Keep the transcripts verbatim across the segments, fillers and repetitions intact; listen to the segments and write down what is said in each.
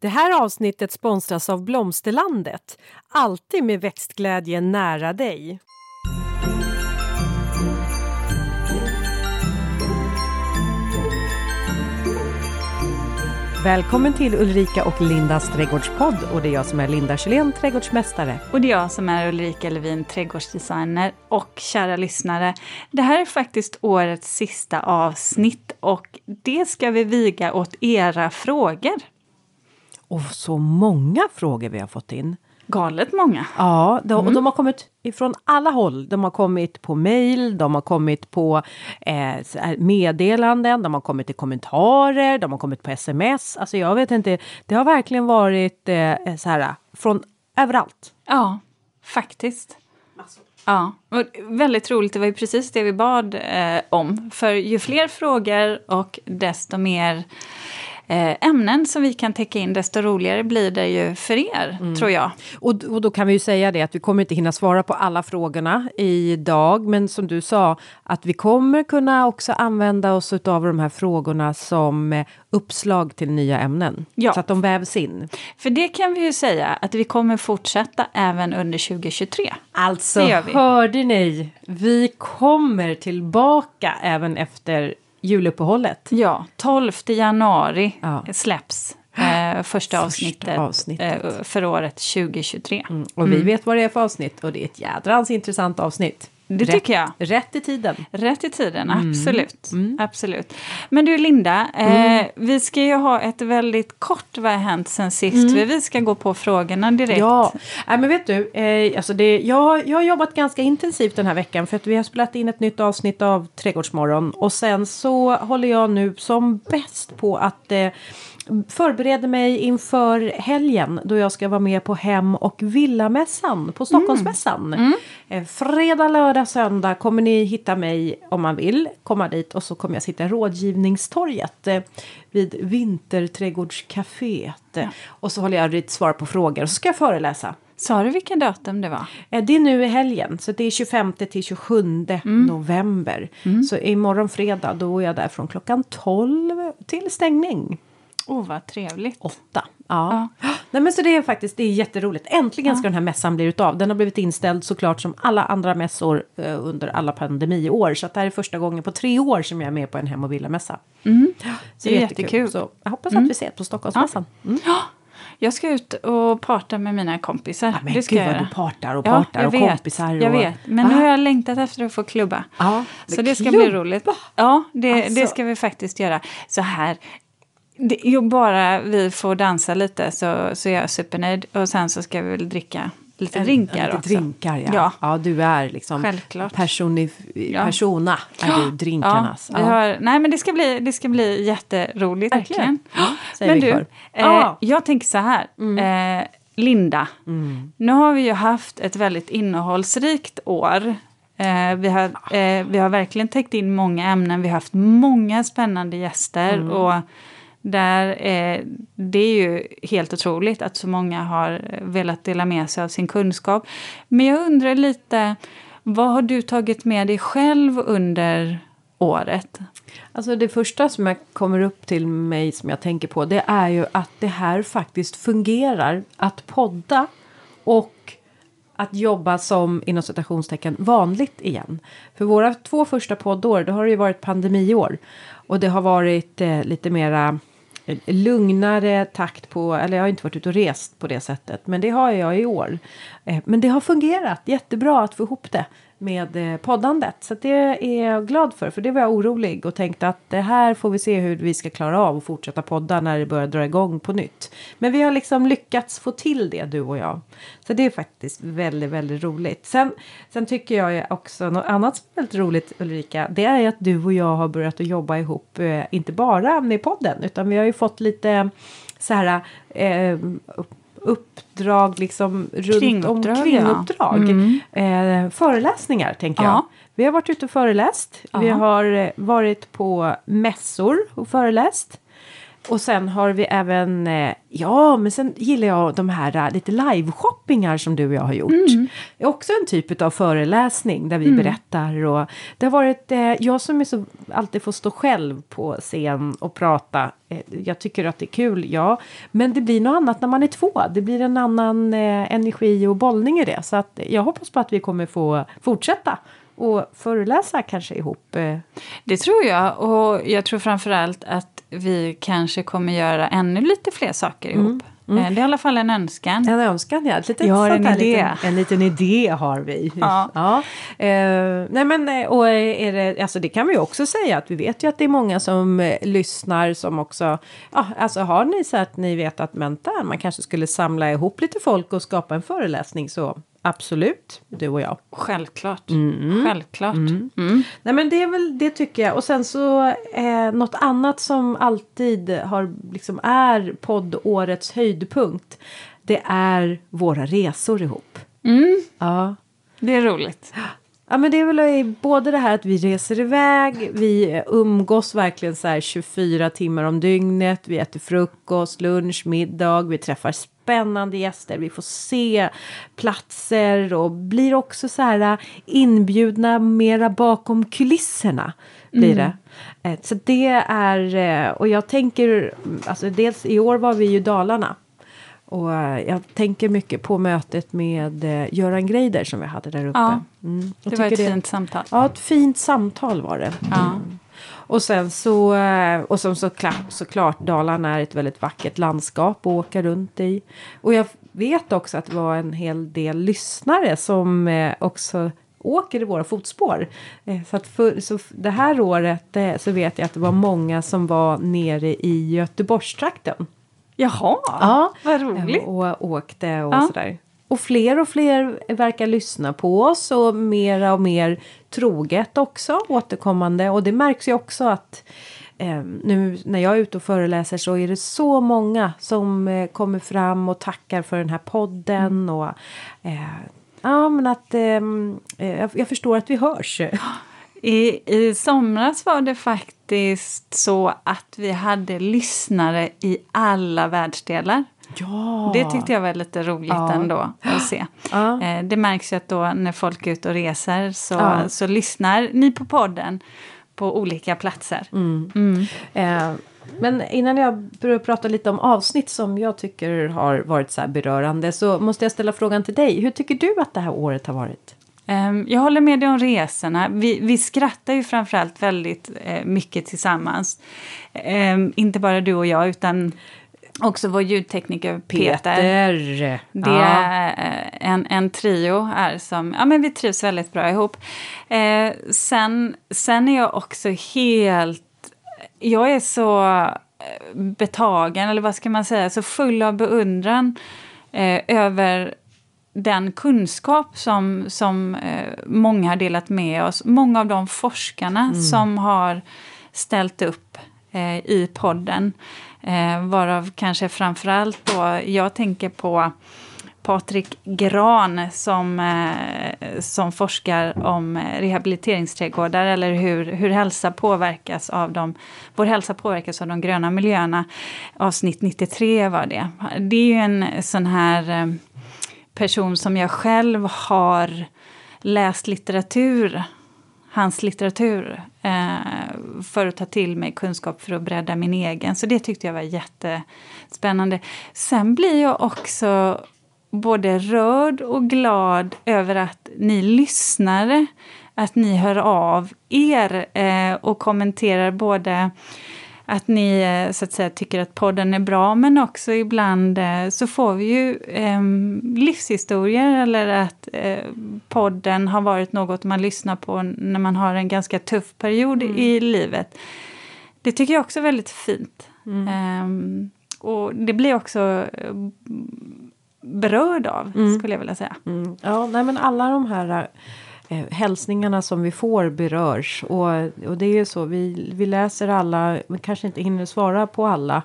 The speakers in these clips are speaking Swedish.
Det här avsnittet sponsras av Blomsterlandet. Alltid med växtglädje nära dig. Välkommen till Ulrika och Lindas trädgårdspodd. Och det är jag som är Linda Kjellén, trädgårdsmästare. Och det är jag som är Ulrika Levin, trädgårdsdesigner. Och kära lyssnare, det här är faktiskt årets sista avsnitt. Och det ska vi viga åt era frågor. Och så många frågor vi har fått in. Galet många. Ja, de, mm. och de har kommit ifrån alla håll. De har kommit på mejl, de har kommit på eh, meddelanden, de har kommit i kommentarer, de har kommit på sms. Alltså jag vet inte, det har verkligen varit eh, så här, från överallt. Ja, faktiskt. Massor. Ja, och väldigt roligt. Det var ju precis det vi bad eh, om. För ju fler frågor och desto mer ämnen som vi kan täcka in, desto roligare blir det ju för er, mm. tror jag. Och, och då kan vi ju säga det att vi kommer inte hinna svara på alla frågorna idag, men som du sa att vi kommer kunna också använda oss av de här frågorna som uppslag till nya ämnen. Ja. Så att de vävs in. För det kan vi ju säga att vi kommer fortsätta även under tjugohundratjugotre. Alltså, hörde ni? Vi kommer tillbaka även efter juluppehållet. Ja, tolfte januari ja. släpps eh, första, första avsnittet, avsnittet. Eh, för året tjugohundratjugotre. Mm, och mm. vi vet vad det är för avsnitt och det är ett jädrans intressant avsnitt. Det rätt, tycker jag. Rätt i tiden. Rätt i tiden, mm. absolut. Mm. absolut. Men du Linda, eh, mm. vi ska ju ha ett väldigt kort vad har hänt sen sist. Mm. Vi ska gå på frågorna direkt. Ja, äh, men vet du, eh, alltså det, jag, jag har jobbat ganska intensivt den här veckan för att vi har spelat in ett nytt avsnitt av Trädgårdsmorgon. Och sen så håller jag nu som bäst på att eh, förbereda mig inför helgen då jag ska vara med på hem- och villamässan på Stockholmsmässan. Mm. Mm. Fredag, lördag, söndag kommer ni hitta mig om man vill komma dit och så kommer jag sitta i rådgivningstorget vid Vinterträdgårdscaféet. Ja. Och så håller jag ett svar på frågor och så ska jag föreläsa. Sa du vilken datum det var? Det är nu i helgen, så det är tjugofemte till tjugosjunde mm. november. Mm. Så imorgon fredag då är jag där från klockan tolv till stängning. Åh, oh, vad trevligt. Åtta, ja. ja. Nej, men så det är faktiskt, det är jätteroligt. Äntligen ska ja. den här mässan bli utav. Den har blivit inställd såklart som alla andra mässor eh, under alla pandemiår. Så att det här är första gången på tre år som jag är med på en hem- och villamässa. Mm. Så det är, det är jättekul. jättekul. Så jag hoppas att mm. vi ses på Stockholmsmässan. Ja. Mm. Jag ska ut och parta med mina kompisar. Ja, men det ska gud vad du partar och partar ja, och vet, kompisar. Och... Jag vet, men ah. nu har jag längtat efter att få klubba. Ah, det så det ska klubba. bli roligt. Ja, det, alltså. det ska vi faktiskt göra. Så här... Det, jo, bara vi får dansa lite så, så är jag supernöjd. Och sen så ska vi väl dricka lite en, drinkar lite också. drinkar, ja. ja. Ja, du är liksom personif- ja. persona är ja. du drinkarnas. Ja, vi har, nej, men det ska bli, det ska bli jätteroligt. Verkligen. verkligen. Ja, men du, eh, jag tänker så här. Mm. Eh, Linda, mm. nu har vi ju haft ett väldigt innehållsrikt år. Eh, vi, har, eh, vi har verkligen täckt in många ämnen. Vi har haft många spännande gäster mm. och... Där, eh, det är ju helt otroligt att så många har velat dela med sig av sin kunskap. Men jag undrar lite, vad har du tagit med dig själv under året? Alltså det första som jag kommer upp till mig som jag tänker på, det är ju att det här faktiskt fungerar. Att podda och att jobba som, inom citationstecken, vanligt igen. För våra två första poddår, då har det ju varit pandemiår. Och det har varit eh, lite mera lugnare takt på, eller jag har inte varit ute och rest på det sättet. Men det har jag i år. Eh, men det har fungerat jättebra att få ihop det med eh, poddandet. Så det är jag glad för, för det var jag orolig och tänkte att det här får vi se hur vi ska klara av och fortsätta podda när det börjar dra igång på nytt. Men vi har liksom lyckats få till det, du och jag. Så det är faktiskt väldigt, väldigt roligt. Sen, sen tycker jag också något annat som är väldigt roligt, Ulrika. Det är att du och jag har börjat att jobba ihop, eh, inte bara med podden, utan vi har ju fått lite så här... Eh, uppdrag liksom runt kringuppdrag, om kringuppdrag. Ja. Mm. Eh, föreläsningar tänker ja. jag. Vi har varit ute och föreläst. Aha. Vi har varit på mässor och föreläst. Och sen har vi även, eh, ja men sen gillar jag de här uh, lite live-shoppingar som du och jag har gjort. Mm. Det är också en typ av föreläsning där vi mm. berättar. Och det har varit, eh, jag som är så, alltid får stå själv på scen och prata. Eh, jag tycker att det är kul, ja. Men det blir något annat när man är två. Det blir en annan eh, energi och bollning i det. Så att jag hoppas på att vi kommer få fortsätta. Och föreläsa kanske ihop. Det tror jag. Och jag tror framförallt att vi kanske kommer göra ännu lite fler saker ihop. Mm, mm. Det är i alla fall en önskan. En önskan, ja. Lite jag har en idé. Liten, en liten idé har vi. Ja. Ja. Eh, nej men, och är det, alltså det kan vi också säga. Att vi vet ju att det är många som lyssnar som också... Ja, alltså har ni så att ni vet att vänta, man kanske skulle samla ihop lite folk och skapa en föreläsning så... Absolut, du och jag. Självklart. Mm. Självklart. Mm. Mm. Nej men det är väl, det tycker jag. Och sen så eh, något annat som alltid har, liksom är poddårets höjdpunkt. Det är våra resor ihop. Mm. Ja. Det är roligt. Ja men det är väl både det här att vi reser iväg, vi umgås verkligen så här tjugofyra timmar om dygnet, vi äter frukost, lunch, middag, vi träffar spännande gäster, vi får se platser och blir också så här inbjudna mera bakom kulisserna blir det. Mm. Så det är, och jag tänker, alltså dels i år var vi ju i Dalarna. Och jag tänker mycket på mötet med Göran Greider som vi hade där uppe. Ja, mm. det var ett det, fint samtal. Ja, ett fint samtal var det. Ja. Mm. Och sen så, och som så, såklart, Dalarna är ett väldigt vackert landskap att åka runt i. Och jag vet också att det var en hel del lyssnare som också åker i våra fotspår. Så, att för, så det här året så vet jag att det var många som var nere i Göteborgstrakten. Jaha, ja, vad roligt. Och åkte och ja. sådär. Och fler och fler verkar lyssna på oss. Och mer och mer troget också, återkommande. Och det märks ju också att eh, nu när jag är ute och föreläser så är det så många som eh, kommer fram och tackar för den här podden. Mm. Och eh, ja, men att eh, jag förstår att vi hörs. I, I somras var det faktiskt så att vi hade lyssnare i alla världsdelar. Ja. Det tyckte jag var lite roligt ja. ändå att se. Ja. Det märks ju att då när folk är ute och reser så, ja. så lyssnar ni på podden på olika platser. Mm. Mm. Eh, men innan jag börjar prata lite om avsnitt som jag tycker har varit så här berörande så måste jag ställa frågan till dig. Hur tycker du att det här året har varit? Jag håller med dig om resorna. Vi, vi skrattar ju framförallt väldigt mycket tillsammans. Inte bara du och jag utan också vår ljudtekniker Peter. Peter. Det ja. är en, en trio här som, ja men vi trivs väldigt bra ihop. Sen, sen är jag också helt, jag är så betagen eller vad ska man säga, så full av beundran över den kunskap som, som eh, många har delat med oss. Många av de forskarna mm. som har ställt upp eh, i podden. Eh, varav kanske framförallt då jag tänker på Patrik Gran som, eh, som forskar om rehabiliteringsträdgårdar eller hur, hur hälsa påverkas av de, vår hälsa påverkas av de gröna miljöerna. Avsnitt nittiotre var det. Det är ju en sån här... Eh, person som jag själv har läst litteratur, hans litteratur, eh, för att ta till mig kunskap för att bredda min egen. Så det tyckte jag var jättespännande. Sen blir jag också både rörd och glad över att ni lyssnare, att ni hör av er eh, och kommenterar både... Att ni så att säga tycker att podden är bra men också ibland så får vi ju eh, livshistorier eller att eh, podden har varit något man lyssnar på när man har en ganska tuff period mm. i livet. Det tycker jag också är väldigt fint. Mm. Eh, och det blir också berörd av mm. skulle jag vilja säga. Mm. Ja, nej men alla de här... hälsningarna som vi får berörs och, och det är ju så vi, vi läser alla, men kanske inte hinner svara på alla,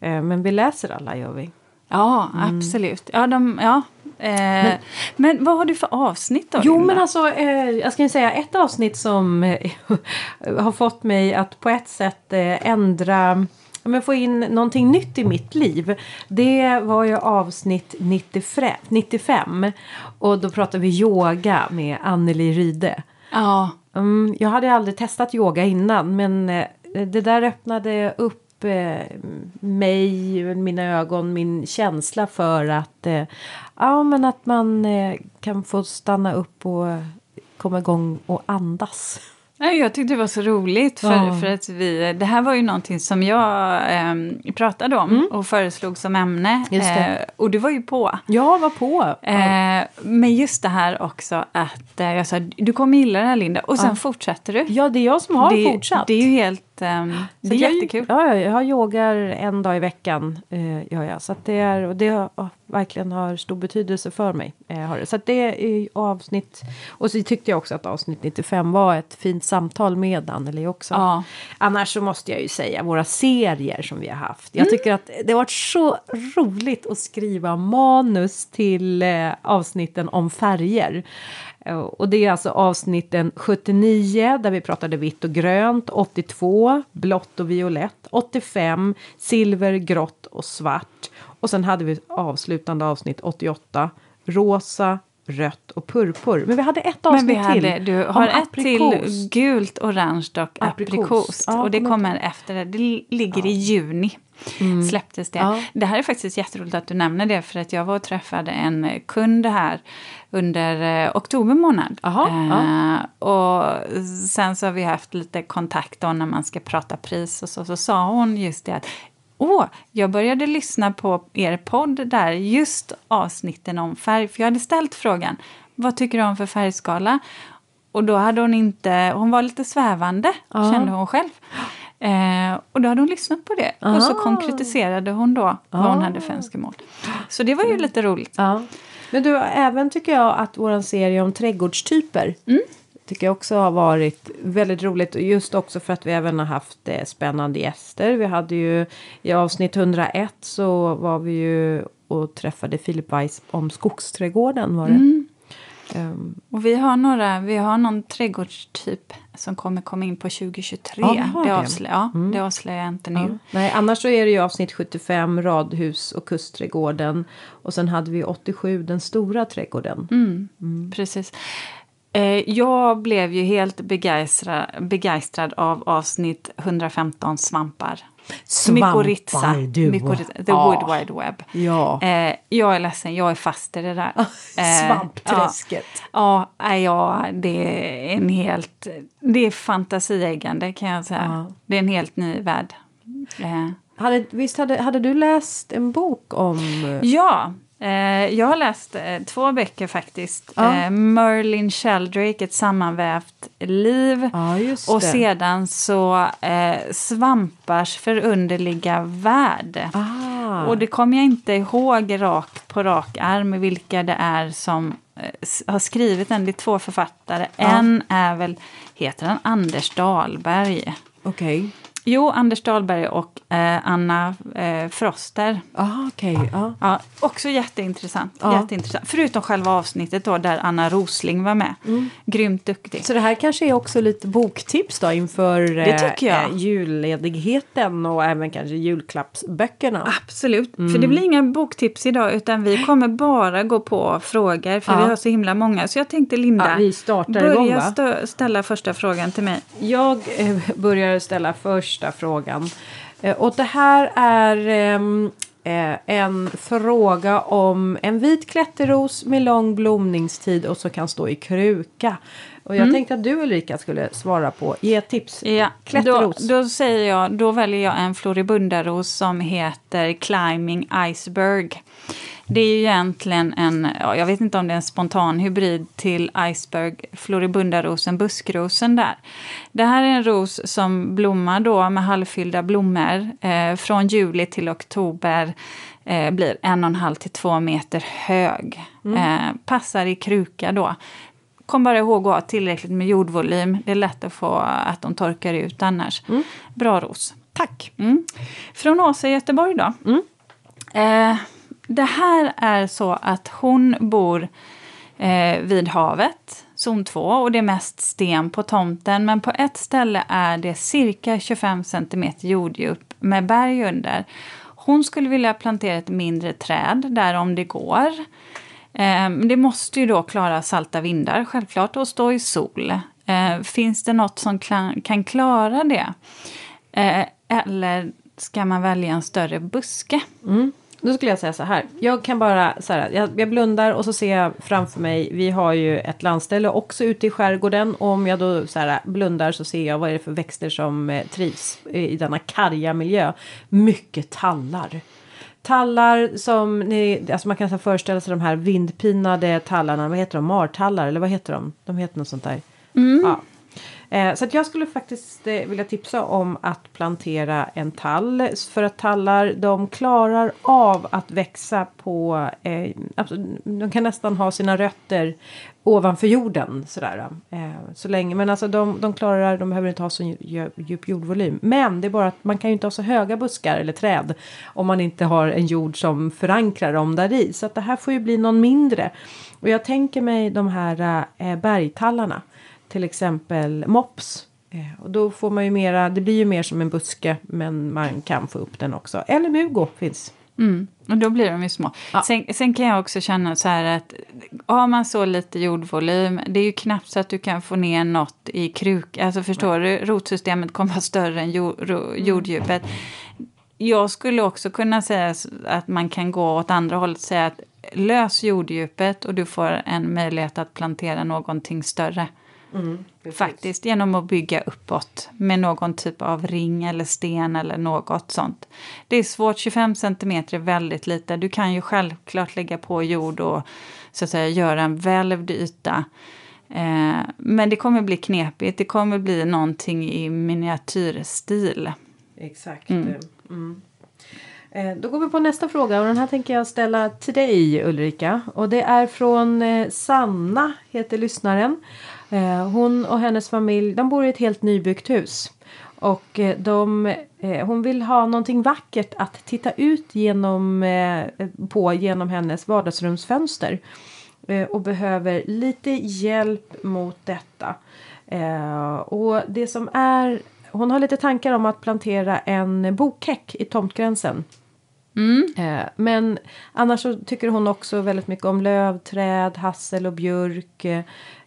eh, men vi läser alla gör vi. Ja, mm. absolut. Ja, de, ja. Eh, men, men vad har du för avsnitt då? Jo, Linda? Men alltså, eh, jag ska säga ett avsnitt som har fått mig att på ett sätt eh, ändra ja, men få in någonting nytt i mitt liv. Det var ju avsnitt nittiofem. Och då pratade vi yoga med Anneli Ryde. Ja. Mm, jag hade aldrig testat yoga innan. Men det där öppnade upp mig, mina ögon, min känsla för att ja, men att man kan få stanna upp och komma igång och andas. Nej, jag tyckte det var så roligt för, ja. för att vi, det här var ju någonting som jag eh, pratade om mm. och föreslog som ämne. Just det. Eh, och du var ju på. Jag var på. Ja. Eh, men just det här också att eh, jag sa, du kommer gilla det här, Linda, och sen ja. fortsätter du. Ja, det är jag som har det, fortsatt. Det är ju helt, eh, det är jättekul. Jag, ja, jag yogar en dag i veckan, eh, gör jag, så att det är, och det har oh, verkligen har stor betydelse för mig. Eh, har det. Så att det är avsnitt, och så tyckte jag också att avsnitt nittiofem var ett fint samtal med Anneli också. Ja. Annars så måste jag ju säga våra serier som vi har haft. Jag tycker mm. att det har varit så roligt att skriva manus till eh, avsnitten om färger. Eh, och det är alltså avsnitten sjuttionio där vi pratade vitt och grönt, åttiotvå blått och violett, åttiofem silver, grått och svart. Och sen hade vi ett avslutande avsnitt åttioåtta, rosa, rött och purpur. Men vi hade ett avsnitt men vi hade, till. Du har ett aprikos. Till gult, orange och aprikos. aprikos. Ja, och det kommer efter det. Det ligger ja. i juni. Mm. Släpptes det. Ja. Det här är faktiskt jätteroligt att du nämner det. För att jag var och träffade en kund här under eh, oktober månad. Aha, eh, ja. Och sen så har vi haft lite kontakt då när man ska prata pris. Och så, så sa hon just det att Åh, oh, jag började lyssna på er podd där, just avsnitten om färg. För jag hade ställt frågan, vad tycker du om för färgskala? Och då hade hon inte, hon var lite svävande, uh-huh. kände hon själv. Eh, och då hade hon lyssnat på det. Uh-huh. Och så konkretiserade hon då uh-huh. vad hon hade för önskemål. Så det var ju lite roligt. Uh-huh. Men du, även tycker jag att våran serie om trädgårdstyper... Mm. tycker jag också har varit väldigt roligt. Och just också för att vi även har haft eh, spännande gäster. Vi hade ju i avsnitt hundraett så var vi ju och träffade Filip Weiss om skogsträdgården var det. Mm. Um, och vi har några, vi har någon trädgårdstyp som kommer komma in på tjugo tjugotre. Aha, det avslöjar, ja, mm. det avslöjar jag inte nu. Ja. Nej, annars så är det ju avsnitt sjuttiofem, radhus och kustträdgården. Och sen hade vi åttiosju, den stora trädgården. Mm, mm. Precis. Jag blev ju helt begeistrad, begeistrad av avsnitt hundrafemton svampar. Svampar, mykorrhiza, du. Mykorrhiza, the ja. Wood Wide Web. Ja. Jag är ledsen, jag är fast i det där. Svampträsket. Ja, ja, ja, det är en helt... Det är fantasieggande kan jag säga. Ja. Det är en helt ny värld. Hade, visst hade, hade du läst en bok om... Ja, jag har läst två böcker faktiskt. Ja. Merlin Sheldrake, ett sammanvävt liv. Ja, just det. Och sedan så Svampars förunderliga värld. Ah. Och det kommer jag inte ihåg rak på rak arm vilka det är som har skrivit den. Det är två författare. Ja. En är väl, heter han Anders Dahlberg. Okej. Okay. Jo, Anders Dahlberg och eh, Anna eh, Froster. Ah, okej. Okay. Ah. Ja, också jätteintressant, ah. jätteintressant. Förutom själva avsnittet då, där Anna Rosling var med. Mm. Grymt duktig. Så det här kanske är också lite boktips då inför eh, julledigheten och även kanske julklappsböckerna. Absolut, mm. för det blir inga boktips idag utan vi kommer bara gå på frågor för ah. vi har så himla många. Så jag tänkte Linda, ja, vi startar börja igång, va? Stö- ställa första frågan till mig. Jag eh, börjar ställa först frågan. Och det här är eh, en fråga om en vit klätterros med lång blomningstid och så kan stå i kruka. Och jag mm. tänkte att du Ulrika skulle svara på. Ge tips. Ja, klätterros. Då, då säger jag, då väljer jag en floribundaros som heter Climbing Iceberg. Det är ju egentligen en, ja, jag vet inte om det är en spontan hybrid till Iceberg, floribundarosen, buskrosen där. Det här är en ros som blommar då med halvfyllda blommor eh, från juli till oktober. Eh, blir en och en halv till två meter hög. Mm. Eh, passar i kruka då. Kom bara ihåg att ha tillräckligt med jordvolym. Det är lätt att få att de torkar ut annars. Mm. Bra ros. Tack. Mm. Från Åsa i Göteborg då. Mm. Eh, Det här är så att hon bor eh, vid havet, zon två, och det är mest sten på tomten. Men på ett ställe är det cirka tjugofem centimeter jorddjup med berg under. Hon skulle vilja plantera ett mindre träd där om det går. Det måste ju då klara salta vindar självklart och stå i sol. Finns det något som kan klara det? Eller ska man välja en större buske? Mm. Då skulle jag säga så här. Jag kan bara så här, jag, jag blundar och så ser jag framför mig. Vi har ju ett landställe också ute i skärgården. Och om jag då så här, blundar så ser jag vad är det för växter som eh, trivs i denna karga miljö. Mycket tallar. Tallar som ni, alltså man kan så föreställa sig de här vindpinade tallarna. Vad heter de? Martallar eller vad heter de? De heter något sånt där. Mm. Ja. Så att jag skulle faktiskt vilja tipsa om att plantera en tall. För att tallar, de klarar av att växa på... Eh, de kan nästan ha sina rötter ovanför jorden. Sådär, eh, så länge. Men alltså de, de klarar, de behöver inte ha så djup jordvolym. Men det är bara att man kan ju inte ha så höga buskar eller träd. Om man inte har en jord som förankrar dem där i. Så att det här får ju bli någon mindre. Och jag tänker mig de här eh, bergtallarna. Till exempel mops. Eh, och då får man ju mera, det blir ju mer som en buske. Men man kan få upp den också. Eller mugo finns. Mm, och då blir de ju små. Ja. Sen, sen kan jag också känna så här att. Har man så lite jordvolym. Det är ju knappt så att du kan få ner något i kruk. Alltså förstår du. Rotsystemet kommer vara större än jord, ro, jorddjupet. Jag skulle också kunna säga att man kan gå åt andra hållet och säga att. Lös jorddjupet och du får en möjlighet att plantera någonting större. Mm, faktiskt genom att bygga uppåt med någon typ av ring eller sten eller något sånt. Det är svårt, tjugofem centimeter är väldigt lite. Du kan ju självklart lägga på jord och så att säga göra en välvd yta. Eh, men det kommer bli knepigt. Det kommer bli någonting i miniatyrstil. Exakt. Mm. Mm. Eh, då går vi på nästa fråga och den här tänker jag ställa till dig Ulrika. Och det är från eh, Sanna heter lyssnaren. Hon och hennes familj, de bor i ett helt nybyggt hus och de, hon vill ha någonting vackert att titta ut genom, på genom hennes vardagsrumsfönster och behöver lite hjälp mot detta. Och det som är, hon har lite tankar om att plantera en bokhäck i tomtgränsen. Mm. Men annars så tycker hon också väldigt mycket om löv, träd, hassel och björk.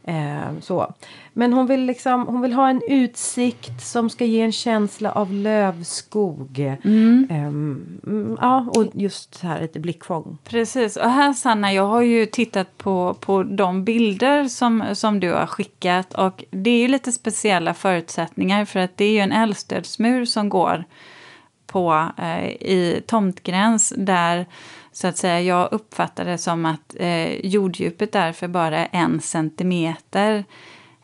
Eh, så. Men hon vill, liksom, hon vill ha en utsikt som ska ge en känsla av lövskog. Mm. Eh, ja, och just här lite blickfång. Precis, och här Sanna, jag har ju tittat på, på de bilder som, som du har skickat. Och det är ju lite speciella förutsättningar för att det är ju en älvstödsmur som går på eh, i tomtgräns där... Så att säga, jag uppfattar det som att eh, jorddjupet därför bara är en centimeter.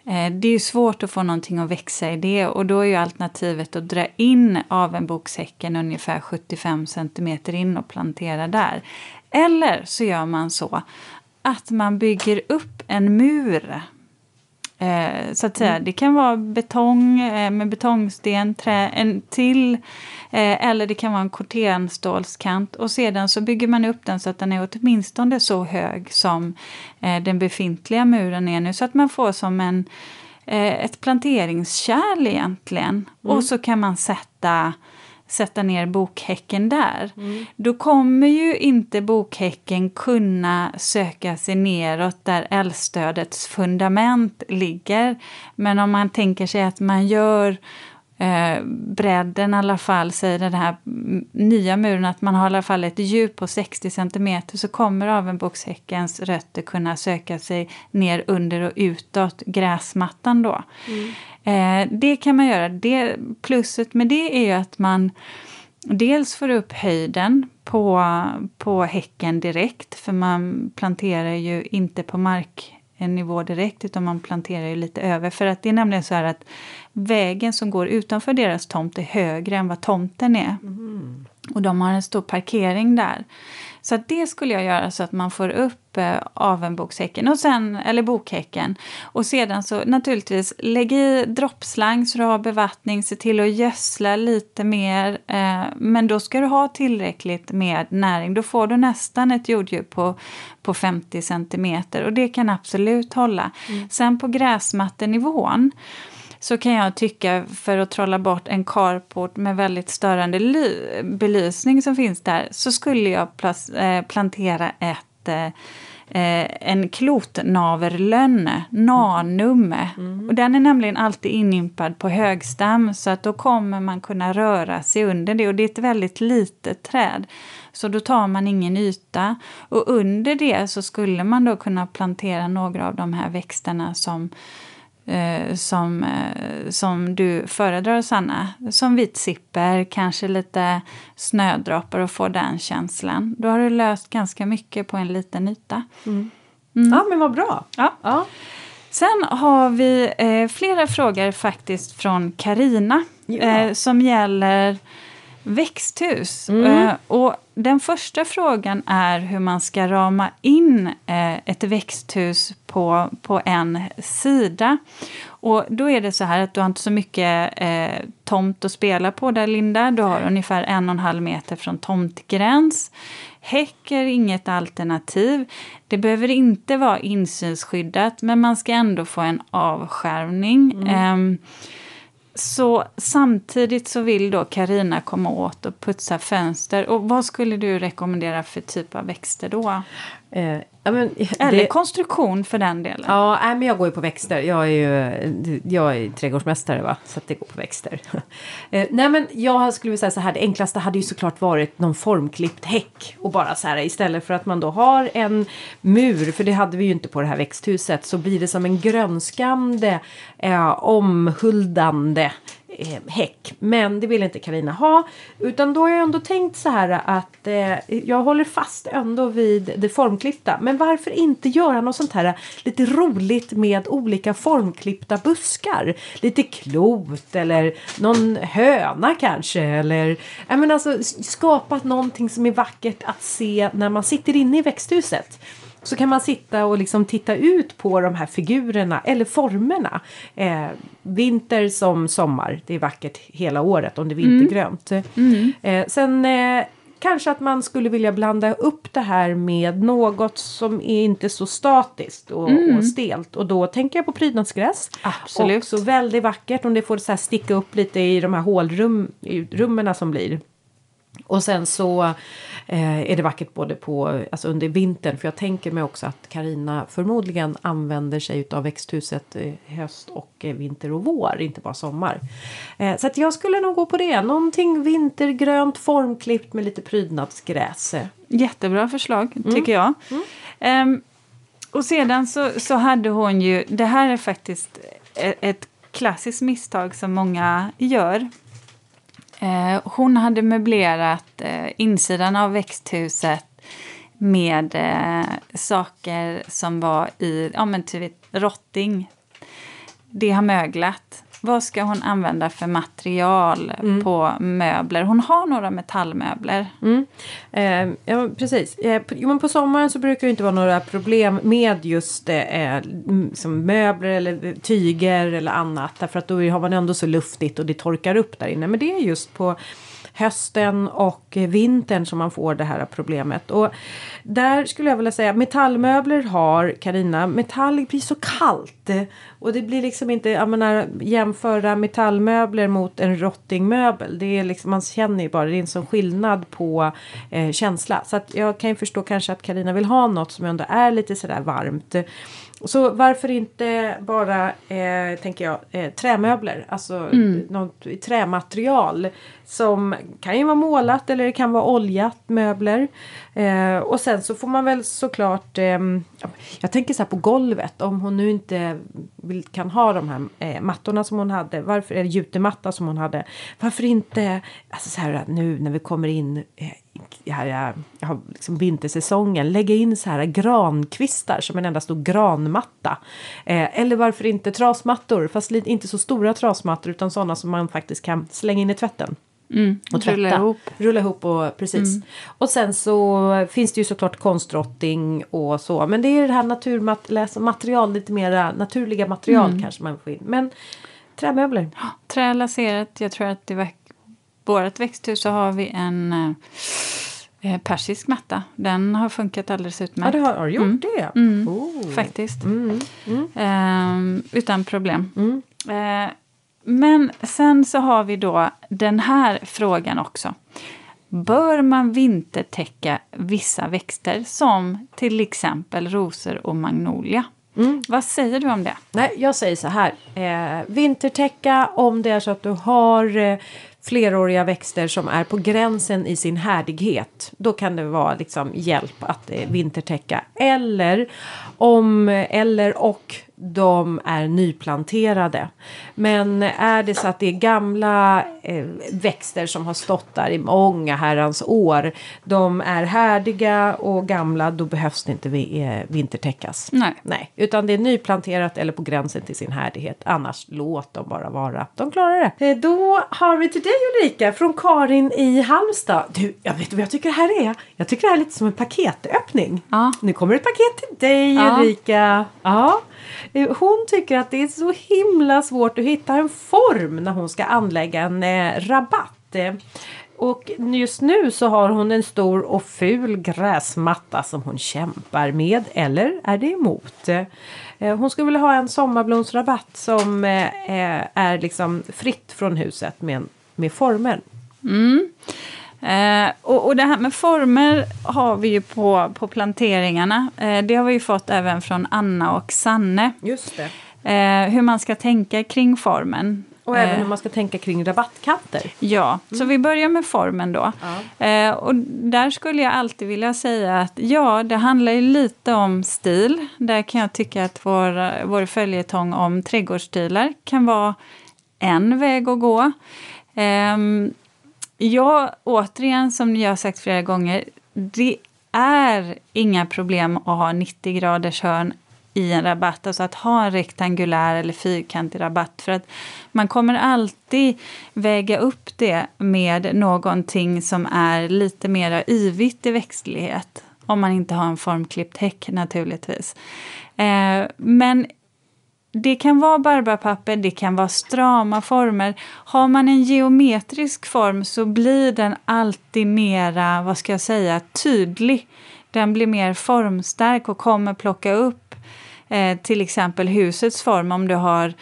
Eh, det är ju svårt att få någonting att växa i det. Och då är ju alternativet att dra in av en bokhäcken ungefär sjuttiofem centimeter in och plantera där. Eller så gör man så att man bygger upp en mur. Eh, så att säga, det kan vara betong eh, med betongsten, trä, en till eh, eller det kan vara en kortenstålskant och sedan så bygger man upp den så att den är åtminstone så hög som eh, den befintliga muren är nu så att man får som en, eh, ett planteringskärl egentligen. Mm. Och så kan man sätta sätta ner bokhäcken där. Mm. Då kommer ju inte bokhäcken kunna söka sig neråt där älvstödets fundament ligger. Men om man tänker sig att man gör eh, bredden i alla fall, säger den här nya muren, att man har i alla fall ett djup på sextio centimeter så kommer avenbokshäckens rötter kunna söka sig ner under och utåt gräsmattan då. Mm. Eh, det kan man göra. Det, plusset med det är ju att man dels får upp höjden på, på häcken direkt. För man planterar ju inte på marknivå direkt utan man planterar ju lite över. För att det är nämligen så här att vägen som går utanför deras tomt är högre än vad tomten är. Mm. Och de har en stor parkering där. Så att det skulle jag göra så att man får upp eh, avenbokshäcken och sen, eller bokhäcken. Och sedan så naturligtvis lägg i droppslang så du har bevattning. Se till att gödsla lite mer. Eh, men då ska du ha tillräckligt med näring. Då får du nästan ett jorddjup på, på femtio centimeter. Och det kan absolut hålla. Mm. Sen på gräsmattenivån. så kan jag tycka, för att trolla bort en carport med väldigt störande ly- belysning som finns där, så skulle jag plas- eh, plantera ett eh, Eh, en klotnaverlönne, nanumme. Mm. Och den är nämligen alltid inympad på högstam, så att då kommer man kunna röra sig under det. Och det är ett väldigt litet träd, så då tar man ingen yta. Och under det så skulle man då kunna plantera några av de här växterna som, eh, som, eh, som du föredrar, Sanna. Som vitsipper, kanske lite snödroppar, och få den känslan. Då har du löst ganska mycket på en liten yta. Mm. Mm. Ja, men vad bra. Ja. Ja. Sen har vi eh, flera frågor faktiskt från Karina, ja. eh, som gäller växthus. Mm. Eh, och den första frågan är hur man ska rama in eh, ett växthus på, på en sida. Och då är det så här att du har inte så mycket eh, tomt att spela på där, Linda. Du har ungefär en och en halv meter från tomtgräns. Häck är inget alternativ. Det behöver inte vara insynsskyddat, men man ska ändå få en avskärmning. Mm. Eh, Så samtidigt så vill då Karina komma åt och putsa fönster. Och vad skulle du rekommendera för typ av växter då? Eh, ja, men, Eller det, konstruktion för den delen. Ja, nej, men jag går ju på växter. Jag är ju jag är trädgårdsmästare, va? Så att det går på växter. eh, nej men jag skulle vilja säga så här. Det enklaste hade ju såklart varit någon formklippt häck. Och bara så här, istället för att man då har en mur. För det hade vi ju inte på det här växthuset. Så blir det som en grönskande, eh, omhuldande häck. Men det vill inte Karina ha. Utan då har jag ändå tänkt så här att eh, jag håller fast ändå vid det formklippta. Men varför inte göra något sånt här lite roligt med olika formklippta buskar? Lite klot eller någon höna kanske. Eller, jag menar alltså, skapat någonting som är vackert att se när man sitter inne i växthuset. Så kan man sitta och liksom titta ut på de här figurerna eller formerna. Eh, vinter som sommar. Det är vackert hela året om det är vintergrönt. Mm. Eh, sen eh, kanske att man skulle vilja blanda upp det här med något som är inte så statiskt och, mm. och stelt. Och då tänker jag på prydnadsgräs. Absolut. Också väldigt vackert om det får så här sticka upp lite i de här hålrummen som blir. Och sen så eh, är det vackert både på, alltså under vintern. För jag tänker mig också att Karina förmodligen använder sig av växthuset höst och eh, vinter och vår. Inte bara sommar. Eh, så att jag skulle nog gå på det. Någonting vintergrönt, formklippt med lite prydnadsgräs. Jättebra förslag, tycker jag. Mm. Mm. Um, och sedan så, så hade hon ju, det här är faktiskt ett klassiskt misstag som många gör. Hon hade möblerat insidan av växthuset med saker som var i, ja men typ rotting. Det har möglat. Vad ska hon använda för material mm. på möbler? Hon har några metallmöbler. Mm. Eh, ja, precis. Eh, på, men på sommaren så brukar det inte vara några problem med just eh, som möbler eller tyger eller annat. Därför att då har man ändå så luftigt och det torkar upp där inne. Men det är just på hösten och vintern som man får det här problemet. Och där skulle jag vilja säga metallmöbler har Karina. Metall blir så kallt. Och det blir liksom inte, jag menar, jämföra metallmöbler mot en rottingmöbel. Det är liksom, man känner ju bara, det är en sån skillnad på eh, känsla. Så att jag kan ju förstå kanske att Karina vill ha något som ändå är lite sådär varmt. Så varför inte bara, eh, tänker jag, eh, trämöbler. Alltså mm. något trämaterial som kan ju vara målat eller det kan vara oljat möbler. Eh, och sen så får man väl såklart, eh, jag tänker så här på golvet. Om hon nu inte vill, kan ha de här eh, mattorna som hon hade. Varför är det jutematta som hon hade? Varför inte, alltså så här nu när vi kommer in... Eh, här, jag har liksom vintersäsongen, lägga in så här grankvistar som en enda stor granmatta eh, eller varför inte trasmattor, fast lite, inte så stora trasmattor utan sådana som man faktiskt kan slänga in i tvätten mm. och tvätta, rulla ihop, rulla ihop och, precis. Mm. Och sen så finns det ju såklart konstrotting och så, men det är det här naturmaterial, lite mer naturliga material mm. kanske man får in, men trämöbler. Trä laserat, jag tror att det verkar vårt växthus, så har vi en eh, persisk matta. Den har funkat alldeles utmärkt. Ja, det har, har gjort mm. det. Mm. Oh. Faktiskt. Mm. Mm. Eh, utan problem. Mm. Eh, Men sen så har vi då den här frågan också. Bör man vintertäcka vissa växter som till exempel rosor och magnolia? Mm. Vad säger du om det? Nej, jag säger så här. Eh, vintertäcka om det är så att du har eh, fleråriga växter som är på gränsen i sin härdighet. Då kan det vara liksom hjälp att eh, vintertäcka. Eller, om, eller och de är nyplanterade. Men är det så att det är gamla eh, växter som har stått där i många herrans år. De är härdiga och gamla, då behövs det inte vi, eh, vintertäckas. Nej. Nej, utan det är nyplanterat eller på gränsen till sin härdighet. Annars låt dem bara vara. De klarar det. Eh, då har vi till dig Ulrika från Karin i Halmstad. Du, jag vet vad jag tycker det här är. Jag tycker det här är lite som en paketöppning. Ja. Nu kommer ett paket till dig ja. Ulrika. Ja. Hon tycker att det är så himla svårt att hitta en form när hon ska anlägga en eh, rabatt. Och just nu så har hon en stor och ful gräsmatta som hon kämpar med eller är det emot. Eh, hon skulle vilja ha en sommarblomsrabatt som eh, är liksom fritt från huset med, med former. Mm. Eh, och, och det här med former har vi ju på, på planteringarna. Eh, det har vi ju fått även från Anna och Sanne. Just det. Eh, hur man ska tänka kring formen. Och eh, även hur man ska tänka kring rabattkanter. Ja, mm. Så vi börjar med formen då. Ja. Eh, och där skulle jag alltid vilja säga att ja, det handlar ju lite om stil. Där kan jag tycka att vår, vår följetong om trädgårdsstilar kan vara en väg att gå. Eh, Ja, återigen som jag har sagt flera gånger, det är inga problem att ha nittio graders hörn i en rabatt. Alltså att ha en rektangulär eller fyrkantig rabatt för att man kommer alltid väga upp det med någonting som är lite mer yvigt i växtlighet. Om man inte har en formklippt häck naturligtvis. Eh, men... Det kan vara barbarpapper, det kan vara strama former. Har man en geometrisk form så blir den alltid mera, vad ska jag säga, tydlig. Den blir mer formstark och kommer plocka upp eh, till exempel husets form om du har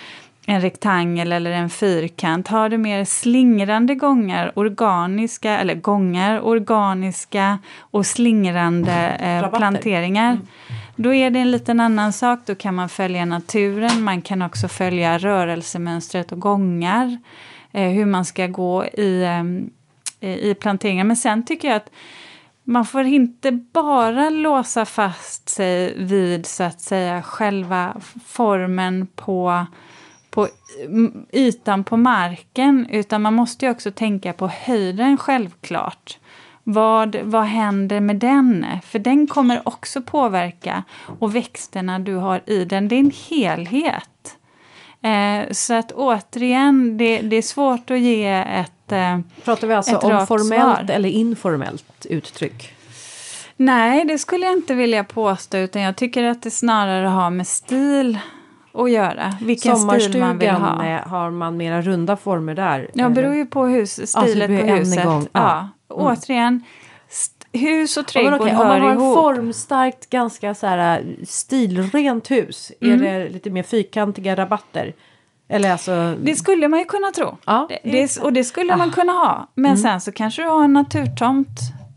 en rektangel eller en fyrkant. Har du mer slingrande gångar, organiska, eller gångar, organiska och slingrande eh, planteringar. Mm. Då är det en liten annan sak. Då kan man följa naturen. Man kan också följa rörelsemönstret och gångar. Eh, hur man ska gå i, eh, i planteringar. Men sen tycker jag att man får inte bara låsa fast sig vid så att säga själva formen på, på ytan på marken. Utan man måste ju också tänka på höjden självklart. Vad, vad händer med den? För den kommer också påverka. Och växterna du har i den, det är en helhet. Eh, så att återigen, det, det är svårt att ge ett eh, Pratar vi alltså om formellt svar. Eller informellt uttryck? Nej, det skulle jag inte vilja påstå. Utan jag tycker att det snarare har med stil att göra. Vilken stil man vill ha. Har man mera runda former där? Ja, beror ju på hus, stilet alltså, på huset. Gång, ja. ja. Mm. Återigen, st- hus och trädgård okay, hör ihop. Om man har ett formstarkt, ganska så här, stilrent hus, mm. är det lite mer fyrkantiga rabatter? Eller alltså... Det skulle man ju kunna tro. Ja. Det, det, och det skulle ah. man kunna ha. Men mm. sen så kanske du har en naturtomt